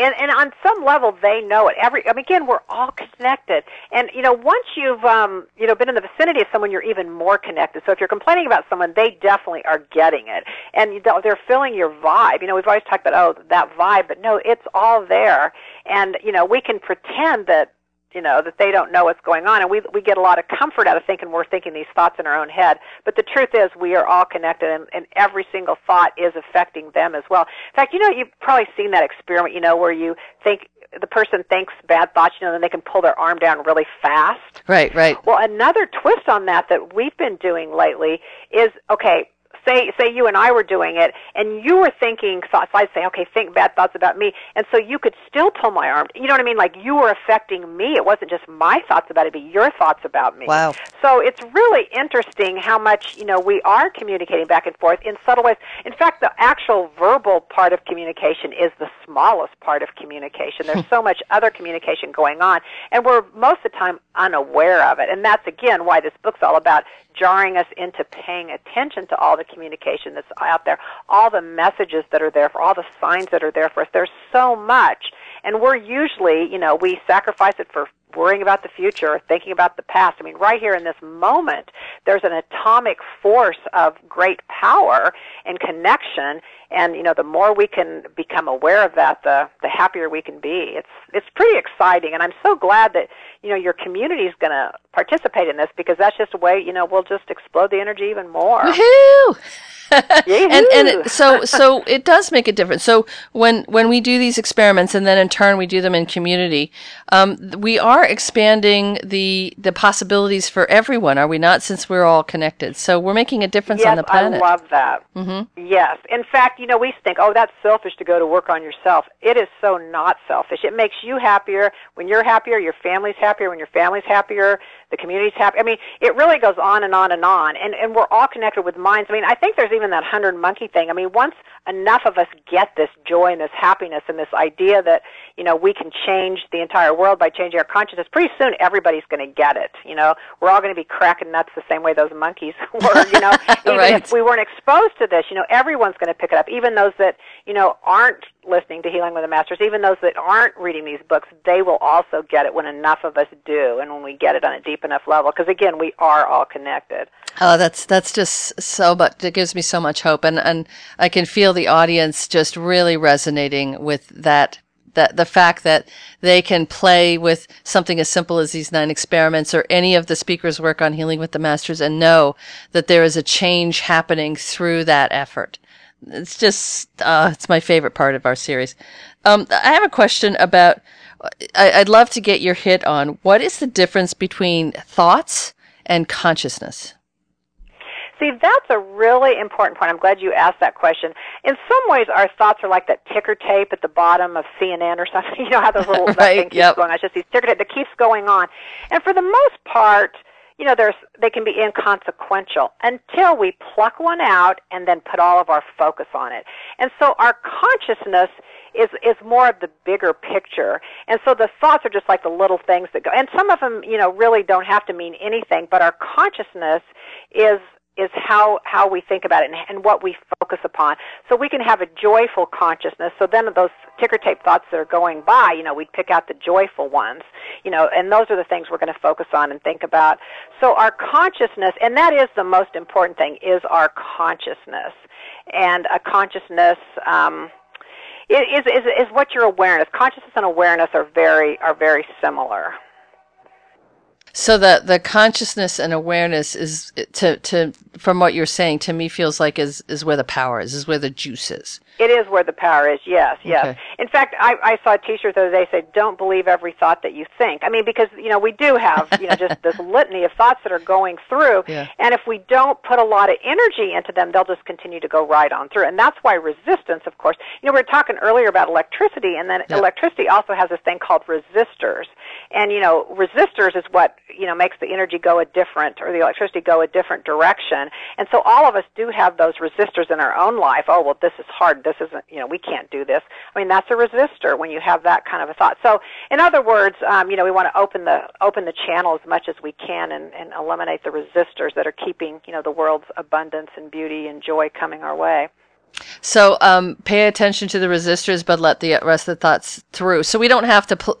And on some level, they know it. Again, we're all connected. And once you've been in the vicinity of someone, you're even more connected. So if you're complaining about someone, they definitely are getting it, and they're feeling your vibe. We've always talked about that vibe, but no, it's all there. And we can pretend that that they don't know what's going on, and we get a lot of comfort out of thinking we're thinking these thoughts in our own head. But the truth is, we are all connected, and every single thought is affecting them as well. In fact, you've probably seen that experiment, where you think the person thinks bad thoughts, then they can pull their arm down really fast. Right. Well, another twist on that we've been doing lately is, okay, say you and I were doing it, and you were thinking thoughts. I'd say, okay, think bad thoughts about me. And so you could still pull my arm. You know what I mean? Like, you were affecting me. It wasn't just my thoughts about it, but your thoughts about me. Wow. So it's really interesting how much, we are communicating back and forth in subtle ways. In fact, the actual verbal part of communication is the smallest part of communication. There's so much other communication going on, and we're most of the time unaware of it. And that's, again, why this book's all about jarring us into paying attention to all the communication that's out there, all the messages that are there, for all the signs that are there for us. There's so much, and we're usually, we sacrifice it for worrying about the future or thinking about the past. Right here in this moment, there's an atomic force of great power and connection, and, the more we can become aware of that, the happier we can be. It's pretty exciting, and I'm so glad that, your community is going to participate in this, because that's just a way, we'll just explode the energy even more. Woohoo! and so it does make a difference. So when we do these experiments, and then in turn we do them in community, we are expanding the possibilities for everyone, are we not, since we're all connected? So we're making a difference on the planet. Yes, I love that. Mm-hmm. Yes. In fact, we think, oh, that's selfish to go to work on yourself. It is so not selfish. It makes you happier. When you're happier, your family's happier. When your family's happier, the community's happy. It really goes on and on and on. And we're all connected with minds. I think there's even that 100 monkey thing. Once enough of us get this joy and this happiness and this idea that, we can change the entire world by changing our consciousness, pretty soon everybody's going to get it. We're all going to be cracking nuts the same way those monkeys were. Even if we weren't exposed to this, everyone's going to pick it up. Even those that, aren't listening to Healing with the Masters, even those that aren't reading these books, they will also get it when enough of us do, and when we get it on a deep enough level, because again, we are all connected. Oh, that's just so much. It gives me so much hope, and I can feel the audience just really resonating with that the fact that they can play with something as simple as these 9 experiments or any of the speakers' work on Healing with the Masters and know that there is a change happening through that effort. It's just, it's my favorite part of our series. I have a question about, I'd love to get your hit on, what is the difference between thoughts and consciousness? See, that's a really important point. I'm glad you asked that question. In some ways, our thoughts are like that ticker tape at the bottom of CNN or something. You know how those little thing keeps going on. It's just these ticker tape that keeps going on. And for the most part, they can be inconsequential until we pluck one out and then put all of our focus on it. And so our consciousness is more of the bigger picture. And so the thoughts are just like the little things that go. And some of them, really don't have to mean anything, but our consciousness is how we think about it and what we focus upon. So we can have a joyful consciousness. So then those ticker tape thoughts that are going by, we'd pick out the joyful ones, and those are the things we're going to focus on and think about. So our consciousness, and that is the most important thing, is our consciousness. And a consciousness is what your awareness. Consciousness and awareness are very similar. So the consciousness and awareness is to from what you're saying to me feels like is where the power is where the juice is. It is where the power is. Yes. Okay. In fact, I saw a T-shirt the other day that said, "Don't believe every thought that you think." Because we do have just this litany of thoughts that are going through, and if we don't put a lot of energy into them, they'll just continue to go right on through. And that's why resistance, of course. We were talking earlier about electricity, and then electricity also has this thing called resistors, and resistors is what you know, makes the energy go a different, or the electricity go a different direction. And so all of us do have those resistors in our own life. Oh, well, this is hard. This isn't, you know, we can't do this. I mean, that's a resistor when you have that kind of a thought. So in other words, you know, we want to open the channel as much as we can and eliminate the resistors that are keeping, you know, the world's abundance and beauty and joy coming our way. So pay attention to the resistors, but let the rest of the thoughts through. So we don't have to,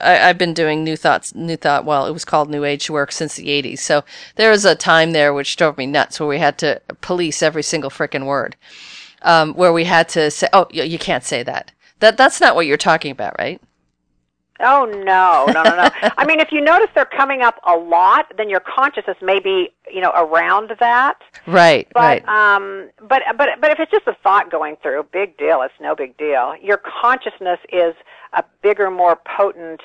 I've been doing new thought. Well, it was called New Age work since the 80s. So there was a time there which drove me nuts where we had to police every single frickin' word, where we had to say, oh, you can't say that. That's not what you're talking about, right? Oh, no. I mean, if you notice they're coming up a lot, then your consciousness may be, you know, around that. Right, right. But if it's just a thought going through, big deal, it's no big deal. Your consciousness is a bigger, more potent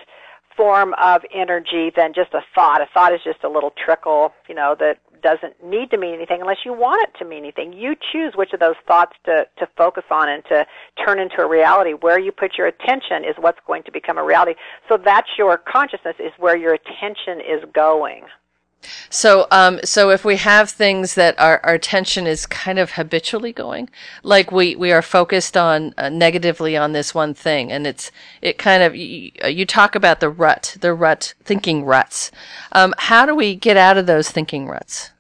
form of energy than just a thought. A thought is just a little trickle, you know, that doesn't need to mean anything unless you want it to mean anything. You choose which of those thoughts to focus on and to turn into a reality. Where you put your attention is what's going to become a reality. So that's your consciousness, is where your attention is going. So so if we have things that our attention is kind of habitually going, like we are focused on negatively on this one thing, and it kind of, you talk about the rut, thinking ruts. How do we get out of those thinking ruts?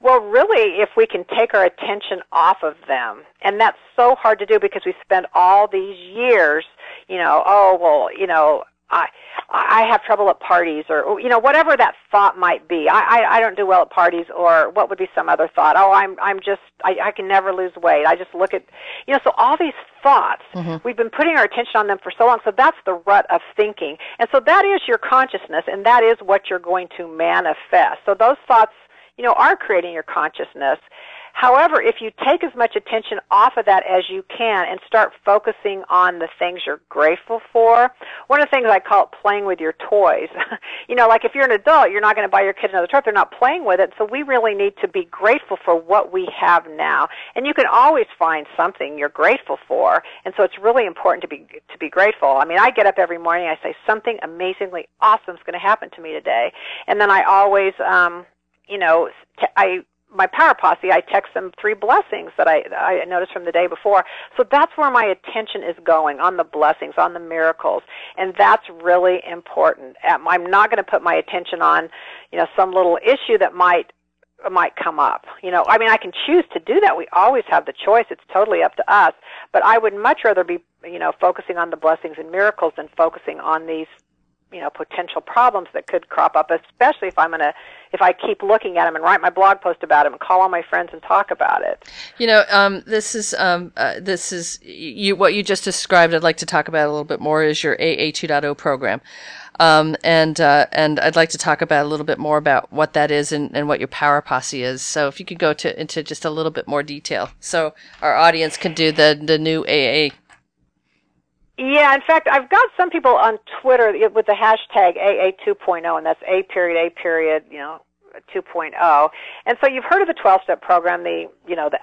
Well, really, if we can take our attention off of them, and that's so hard to do because we spend all these years, you know, oh, well, you know, I have trouble at parties, or, you know, whatever that thought might be. I don't do well at parties, or what would be some other thought? Oh, I can never lose weight. I just look at, you know, so all these thoughts, mm-hmm. We've been putting our attention on them for so long. So that's the rut of thinking. And so that is your consciousness, and that is what you're going to manifest. So those thoughts, you know, are creating your consciousness. However, if you take as much attention off of that as you can and start focusing on the things you're grateful for, one of the things I call it playing with your toys. You know, like if you're an adult, you're not going to buy your kid another toy if they're not playing with it. So we really need to be grateful for what we have now. And you can always find something you're grateful for. And so it's really important to be grateful. I mean, I get up every morning, I say something amazingly awesome is going to happen to me today. And then I always, my power posse, I text them 3 blessings that I noticed from the day before. So that's where my attention is going, on the blessings, on the miracles. And that's really important. I'm not going to put my attention on, you know, some little issue that might come up. You know, I mean, I can choose to do that. We always have the choice. It's totally up to us. But I would much rather be, you know, focusing on the blessings and miracles than focusing on these, you know, potential problems that could crop up, especially if I keep looking at them and write my blog post about them and call all my friends and talk about it. You know, what you just described. I'd like to talk about a little bit more is your AA 2.0 program. And I'd like to talk about a little bit more about what that is and what your power posse is. So if you could go into just a little bit more detail so our audience can do the new AA. Yeah, in fact, I've got some people on Twitter with the hashtag AA 2.0, and that's A period, you know, 2.0. And so you've heard of the 12-step program, the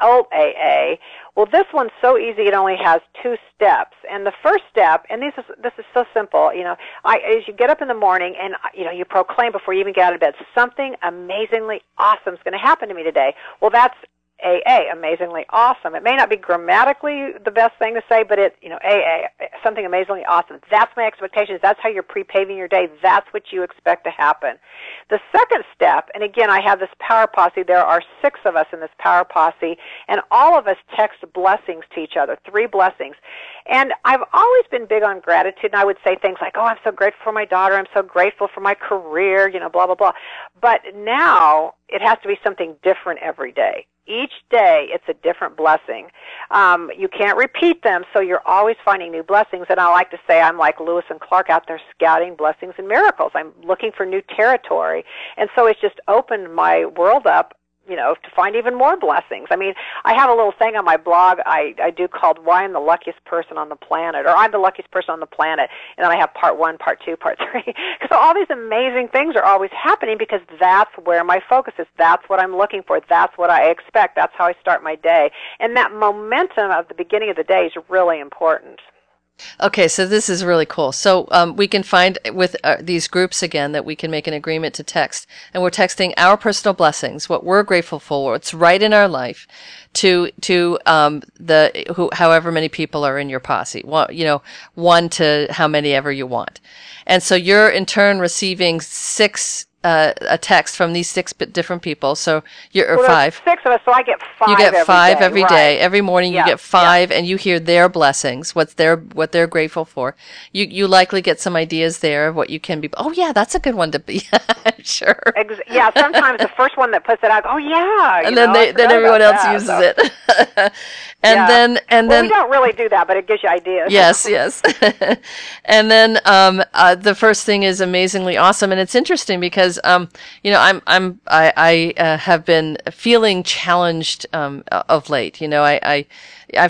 old AA. Well, this one's so easy, it only has 2 steps. And the first step, and this is so simple, you know, as you get up in the morning and, you know, you proclaim before you even get out of bed, something amazingly awesome is going to happen to me today. Well, that's AA, amazingly awesome. It may not be grammatically the best thing to say, but it, you know, AA, something amazingly awesome. That's my expectations. That's how you're pre-paving your day. That's what you expect to happen. The second step, and again, I have this power posse. There are 6 of us in this power posse, and all of us text blessings to each other, 3 blessings. And I've always been big on gratitude, and I would say things like, oh, I'm so grateful for my daughter. I'm so grateful for my career, you know, blah, blah, blah. But now it has to be something different every day. Each day, it's a different blessing. You can't repeat them, so you're always finding new blessings. And I like to say I'm like Lewis and Clark out there scouting blessings and miracles. I'm looking for new territory. And so it's just opened my world up, you know, to find even more blessings. I mean, I have a little thing on my blog I do called Why I'm the Luckiest Person on the Planet, or I'm the Luckiest Person on the Planet. And then I have part 1, part 2, part 3. So all these amazing things are always happening because that's where my focus is. That's what I'm looking for. That's what I expect. That's how I start my day. And that momentum of the beginning of the day is really important. Okay, so this is really cool. So we can find with these groups again that we can make an agreement to text. And we're texting our personal blessings, what we're grateful for, what's right in our life to however many people are in your posse. Well, you know, one to how many ever you want. And so you're in turn receiving a text from these six different people. So five. Six of us, so I get five. You get five every day. Every morning you get five, and you hear their blessings, what they're grateful for. You likely get some ideas there of what you can be. Oh yeah, that's a good one to be. I'm sure. Yeah, sometimes the first one that puts it out. Oh yeah, and then everyone else uses it. and then we don't really do that, but it gives you ideas. Yes. And then the first thing is amazingly awesome, and it's interesting because. I have been feeling challenged of late. You know, I've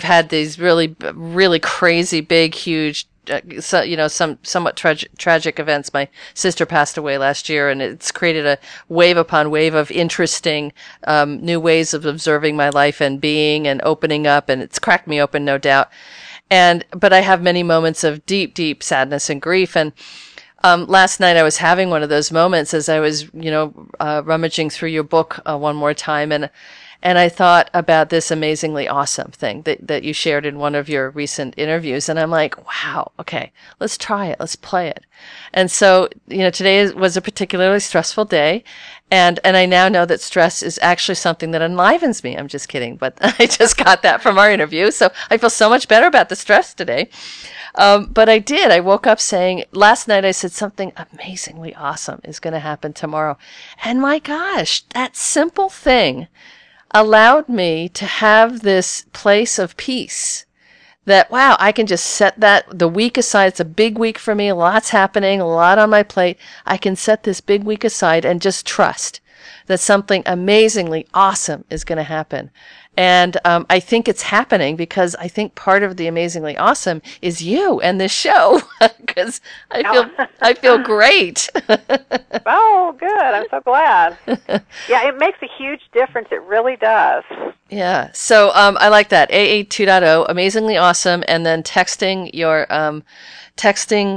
had these really, really crazy, big, huge. Some somewhat tragic events. My sister passed away last year, and it's created a wave upon wave of interesting new ways of observing my life and being and opening up, and it's cracked me open, no doubt. But I have many moments of deep, deep sadness and grief. And last night I was having one of those moments as I was, rummaging through your book one more time, and I thought about this amazingly awesome thing that you shared in one of your recent interviews, and I'm like, wow, okay, let's try it, let's play it. And so, today was a particularly stressful day, and I now know that stress is actually something that enlivens me. I'm just kidding, but I just got that from our interview, so I feel so much better about the stress today. But I did. I woke up saying, last night I said something amazingly awesome is going to happen tomorrow. And my gosh, that simple thing allowed me to have this place of peace that, wow, I can just set the week aside. It's a big week for me. A lot's happening, a lot on my plate. I can set this big week aside and just trust that something amazingly awesome is going to happen. And I think it's happening because I think part of the amazingly awesome is you and this show, because I feel great. Oh, good. I'm so glad. Yeah, it makes a huge difference. It really does. Yeah. So I like that. AA 2.0, amazingly awesome, and then texting your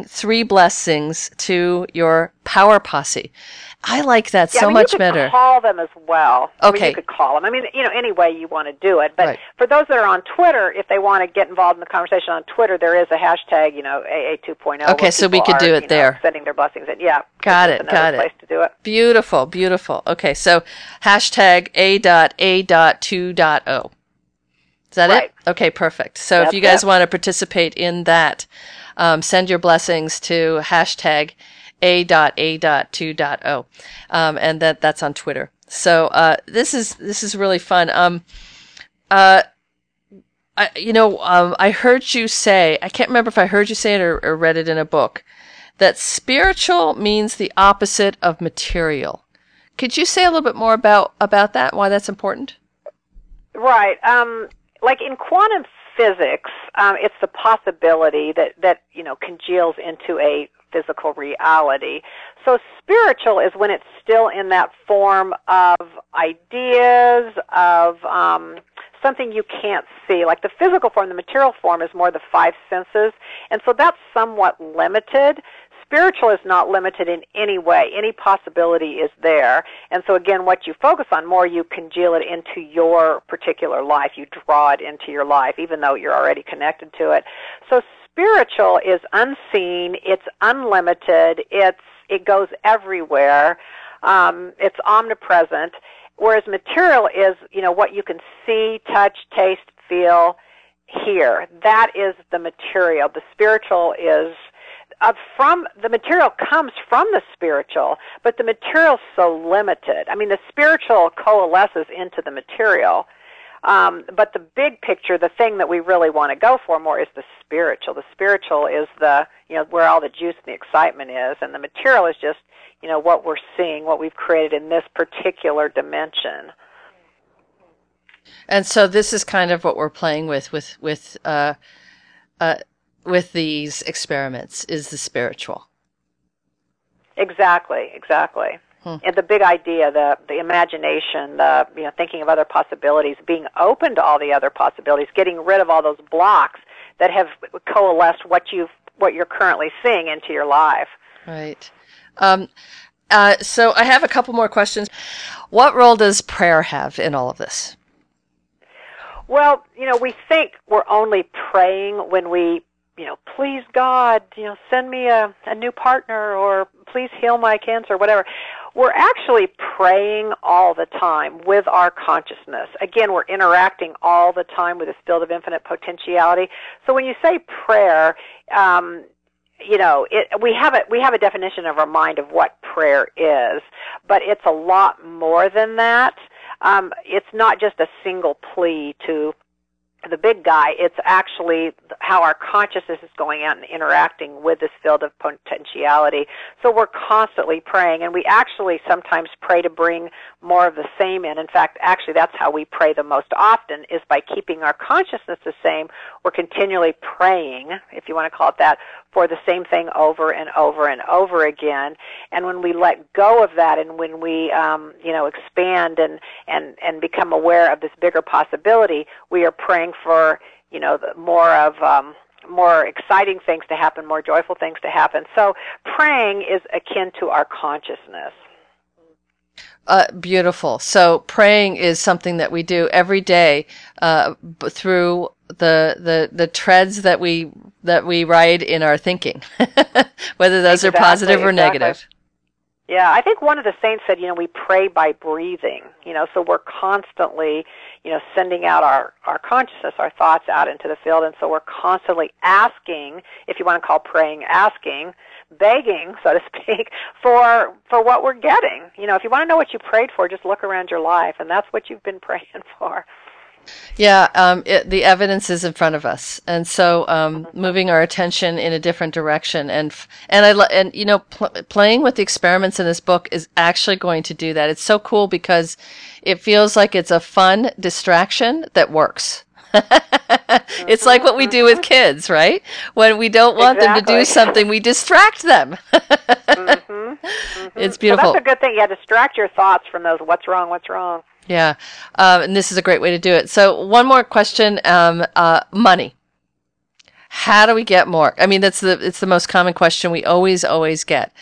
three blessings to your power posse. I like that so much better. You could call them as well. Okay. You could call them. Any way you want to do it. But right. For those that are on Twitter, if they want to get involved in the conversation on Twitter, there is a hashtag, AA 2.0. Okay, so we could do it there. Sending their blessings in. Yeah. Got it. Place to do it. Beautiful, beautiful. Okay, so hashtag A.A.2.0. Is that right. It? Okay, perfect. So if you guys want to participate in that, send your blessings to hashtag A.A.2.0, and that's on Twitter. So this is really fun. I heard you say, I can't remember if I heard you say it or read it in a book, that spiritual means the opposite of material. Could you say a little bit more about that? Why that's important? Right. Like in quantum physics, it's the possibility that congeals into a physical reality. So spiritual is when it's still in that form of ideas, of something you can't see. Like the physical form, the material form is more the five senses, and so that's somewhat limited. Spiritual is not limited in any way. Any possibility is there. And so again, what you focus on more, you congeal it into your particular life. You draw it into your life, even though you're already connected to it. So spiritual is unseen, it's unlimited, it goes everywhere, it's omnipresent, whereas material is, what you can see, touch, taste, feel, hear. That is the material. The spiritual is from the material comes from the spiritual, but the material's so limited. The spiritual coalesces into the material. But the big picture, the thing that we really want to go for more is the spiritual. The spiritual is where all the juice and the excitement is, and the material is just, what we're seeing, what we've created in this particular dimension. And so this is kind of what we're playing with these experiments is the spiritual. Exactly. And the big idea, the imagination, the thinking of other possibilities, being open to all the other possibilities, getting rid of all those blocks that have coalesced what you're currently seeing into your life. Right. So I have a couple more questions. What role does prayer have in all of this? Well, you know, we think we're only praying when we, you know, please God, you know, send me a new partner, or please heal my cancer, whatever. We're actually praying all the time with our consciousness. Again, we're interacting all the time with this field of infinite potentiality. So when you say prayer, you know, we have a definition of our mind of what prayer is, but it's a lot more than that. It's not just a single plea to the big guy. It's actually how our consciousness is going out and interacting with this field of potentiality. So we're constantly praying, and we actually sometimes pray to bring more of the same in. In fact, actually that's how we pray the most often, is by keeping our consciousness the same. We're continually praying, if you want to call it that, for the same thing over and over and over again. And when we let go of that, and when we you know, expand and become aware of this bigger possibility, we are praying for, you know, more of more exciting things to happen, more joyful things to happen. So praying is akin to our consciousness. Beautiful. So praying is something that we do every day through the treads that we ride in our thinking, whether those are positive or negative. Yeah, I think one of the saints said, you know, we pray by breathing, you know, so we're constantly, you know, sending out our consciousness, our thoughts out into the field, and so we're constantly asking, if you want to call praying asking, begging, so to speak, for what we're getting. You know, if you want to know what you prayed for, just look around your life, and that's what you've been praying for. Yeah, the evidence is in front of us, and so moving our attention in a different direction, and you know, playing with the experiments in this book is actually going to do that. It's so cool because it feels like it's a fun distraction that works. It's like what we do with kids, right? When we don't want them to do something, we distract them. It's beautiful. So that's a good thing. Yeah, distract your thoughts from those what's wrong. Yeah, and this is a great way to do it. So one more question, money. How do we get more? I mean, it's the most common question we always get.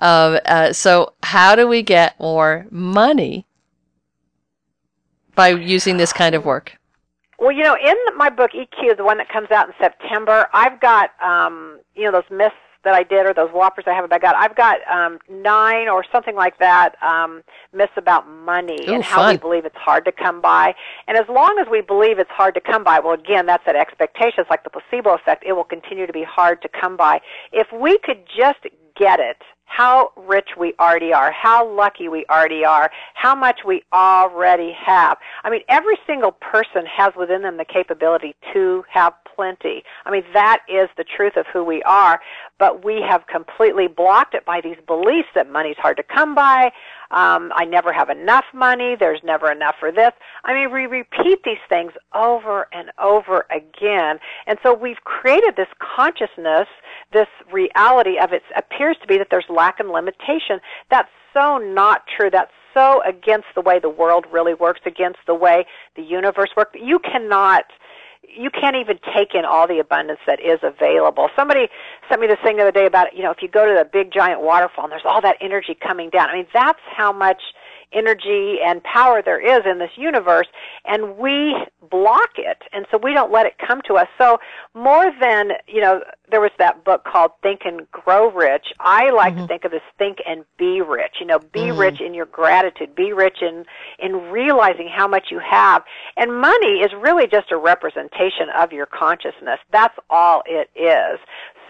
So how do we get more money by using this kind of work? Well, you know, in my book, EQ, the one that comes out in September, I've got, you know, those myths that I did, or those whoppers I haven't got. I've got 9 or something like that myths about money. Ooh, and how we believe it's hard to come by. And as long as we believe it's hard to come by, well, again, that's that expectation. It's like the placebo effect. It will continue to be hard to come by. If we could just get it, how rich we already are, how lucky we already are, how much we already have. I mean, every single person has within them the capability to have plenty. I mean, that is the truth of who we are, but we have completely blocked it by these beliefs that money's hard to come by, I never have enough money, there's never enough for this. I mean, we repeat these things over and over again, and so we've created this consciousness, this reality of it appears to be that there's lack and limitation. That's so not true. That's so against the way the world really works, against the way the universe works. You can't even take in all the abundance that is available. Somebody sent me this thing the other day about, you know, if you go to the big giant waterfall and there's all that energy coming down. I mean, that's how much energy and power there is in this universe, and we block it, and so we don't let it come to us. So more than, you know, there was that book called Think and Grow Rich. I like to think of as Think and Be Rich. You know, be rich in your gratitude, be rich in realizing how much you have. And money is really just a representation of your consciousness. That's all it is.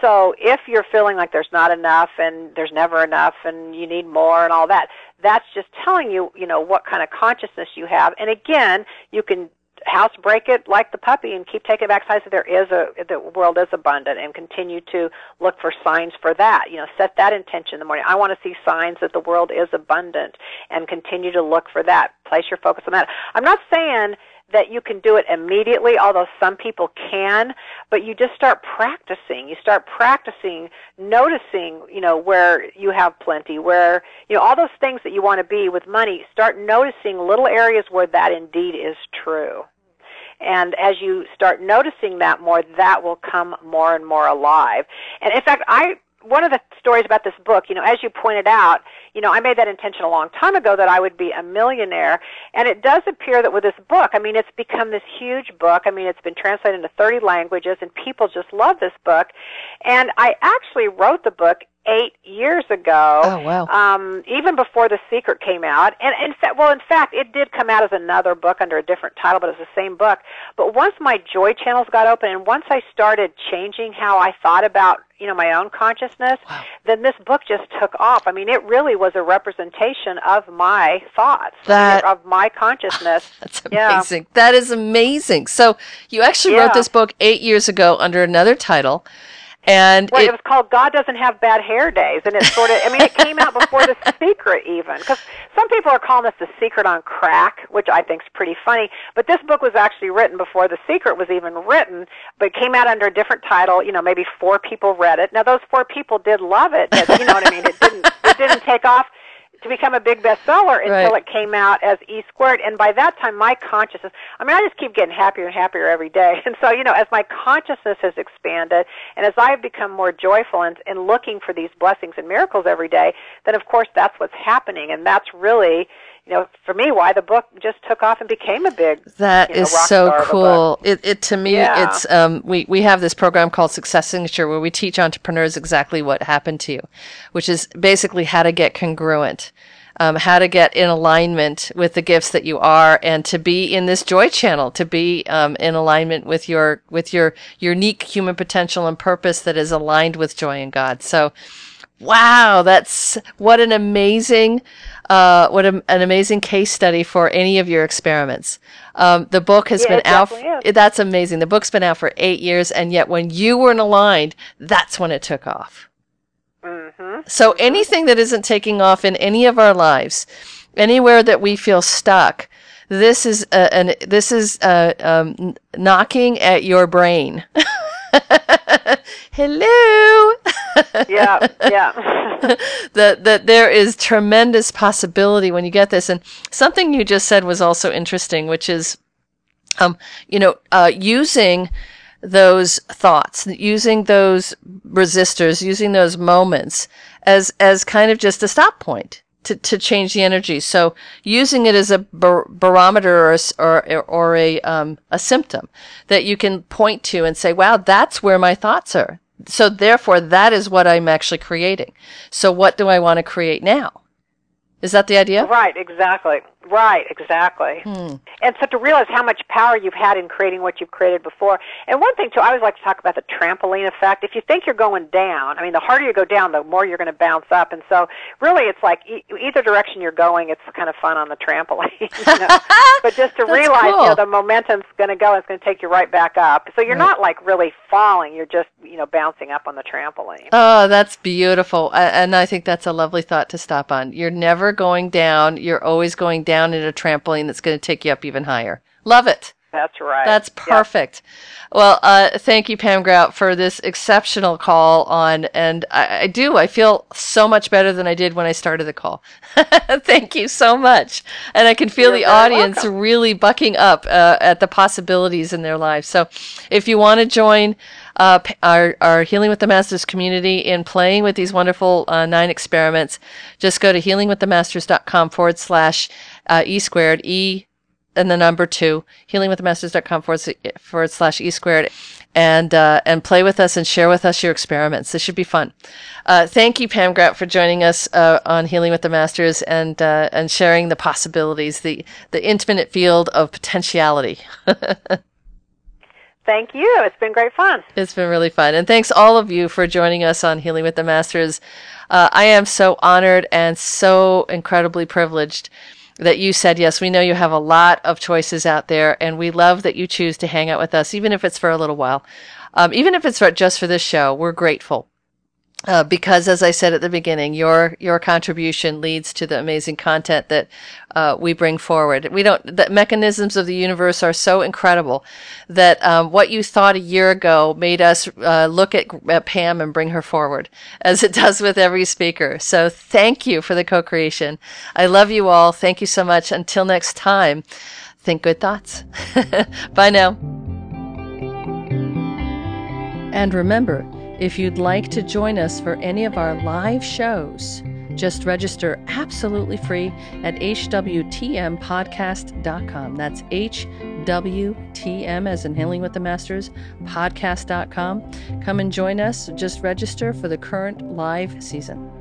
So if you're feeling like there's not enough and there's never enough and you need more and all that, that's just telling you, you know, what kind of consciousness you have. And again, you can house break it like the puppy and keep taking it back. So the world is abundant, and continue to look for signs for that. You know, set that intention in the morning. I want to see signs that the world is abundant, and continue to look for that. Place your focus on that. I'm not saying that you can do it immediately, although some people can, but you just start practicing. You start practicing, noticing, you know, where you have plenty, where, you know, all those things that you want to be with money, start noticing little areas where that indeed is true. And as you start noticing that more, that will come more and more alive. And in fact, one of the stories about this book, you know, as you pointed out, you know, I made that intention a long time ago that I would be a millionaire. And it does appear that with this book, I mean, it's become this huge book. I mean, it's been translated into 30 languages, and people just love this book. And I actually wrote the book 8 years ago, oh, wow. Even before The Secret came out. And in fact, it did come out as another book under a different title, but it's the same book. But once my joy channels got open and once I started changing how I thought about, you know, my own consciousness, wow. Then this book just took off. I mean, it really was a representation of my thoughts, of my consciousness. That's amazing. Yeah. That is amazing. So you actually wrote this book 8 years ago under another title. And it was called God Doesn't Have Bad Hair Days, and it sort of, I mean, it came out before The Secret even, because some people are calling this The Secret on crack, which I think is pretty funny, but this book was actually written before The Secret was even written, but it came out under a different title, you know, maybe 4 people read it. Now, those 4 people did love it, but you know what I mean, it didn't take off to become a big bestseller until it came out as E-Squared. And by that time, my consciousness, I mean, I just keep getting happier and happier every day. And so, you know, as my consciousness has expanded and as I've become more joyful and looking for these blessings and miracles every day, then, of course, that's what's happening. And that's really, you know, for me, why the book just took off and became a big rock star of a book. That is so cool. It to me, it's we have this program called Success Signature where we teach entrepreneurs exactly what happened to you, which is basically how to get congruent, how to get in alignment with the gifts that you are, and to be in this joy channel, to be in alignment with your unique human potential and purpose that is aligned with joy and God. So. Wow, that's what an amazing case study for any of your experiments. The book has been out. That's amazing. The book's been out for 8 years, and yet when you weren't aligned, that's when it took off. Mm-hmm. So anything that isn't taking off in any of our lives, anywhere that we feel stuck, this is knocking at your brain. Hello. That there is tremendous possibility when you get this. And something you just said was also interesting, which is, using those thoughts, using those resistors, using those moments as kind of just a stop point to change the energy. So using it as a barometer or a symptom that you can point to and say, wow, that's where my thoughts are. So therefore, that is what I'm actually creating. So what do I want to create now? Is that the idea? Right, exactly. Right, exactly. Hmm. And so to realize how much power you've had in creating what you've created before. And one thing, too, I always like to talk about the trampoline effect. If you think you're going down, I mean, the harder you go down, the more you're going to bounce up. And so really it's like either direction you're going, it's kind of fun on the trampoline. You know? But just to realize cool. You know, the momentum's going to go, it's going to take you right back up. So you're not like really falling, you're just, you know, bouncing up on the trampoline. Oh, that's beautiful. And I think that's a lovely thought to stop on. You're never going down, you're always going down in a trampoline that's going to take you up even higher. Love it. That's right. That's perfect. Yeah. Well, thank you, Pam Grout, for this exceptional call on, and I feel so much better than I did when I started the call. Thank you so much. And I can feel the audience really bucking up at the possibilities in their lives. So if you want to join our Healing with the Masters community in playing with these wonderful 9 experiments, just go to healingwiththemasters.com / E-squared, E and the number 2, healingwiththemasters.com / E-squared, and play with us and share with us your experiments. This should be fun. Thank you, Pam Grout, for joining us on Healing with the Masters and sharing the possibilities, the infinite field of potentiality. Thank you. It's been great fun. It's been really fun. And thanks all of you for joining us on Healing with the Masters. I am so honored and so incredibly privileged that you said yes. We know you have a lot of choices out there, and we love that you choose to hang out with us, even if it's for a little while. Even if it's just for this show, we're grateful. Because as I said at the beginning, your contribution leads to the amazing content that we bring forward. The mechanisms of the universe are so incredible that what you thought a year ago made us look at Pam and bring her forward, as it does with every speaker. So thank you for the co-creation. I love you all. Thank you so much. Until next time. think good thoughts. Bye now. And remember, if you'd like to join us for any of our live shows, just register absolutely free at hwtmpodcast.com. That's hwtm as in Healing with the Masters, podcast.com. Come and join us. Just register for the current live season.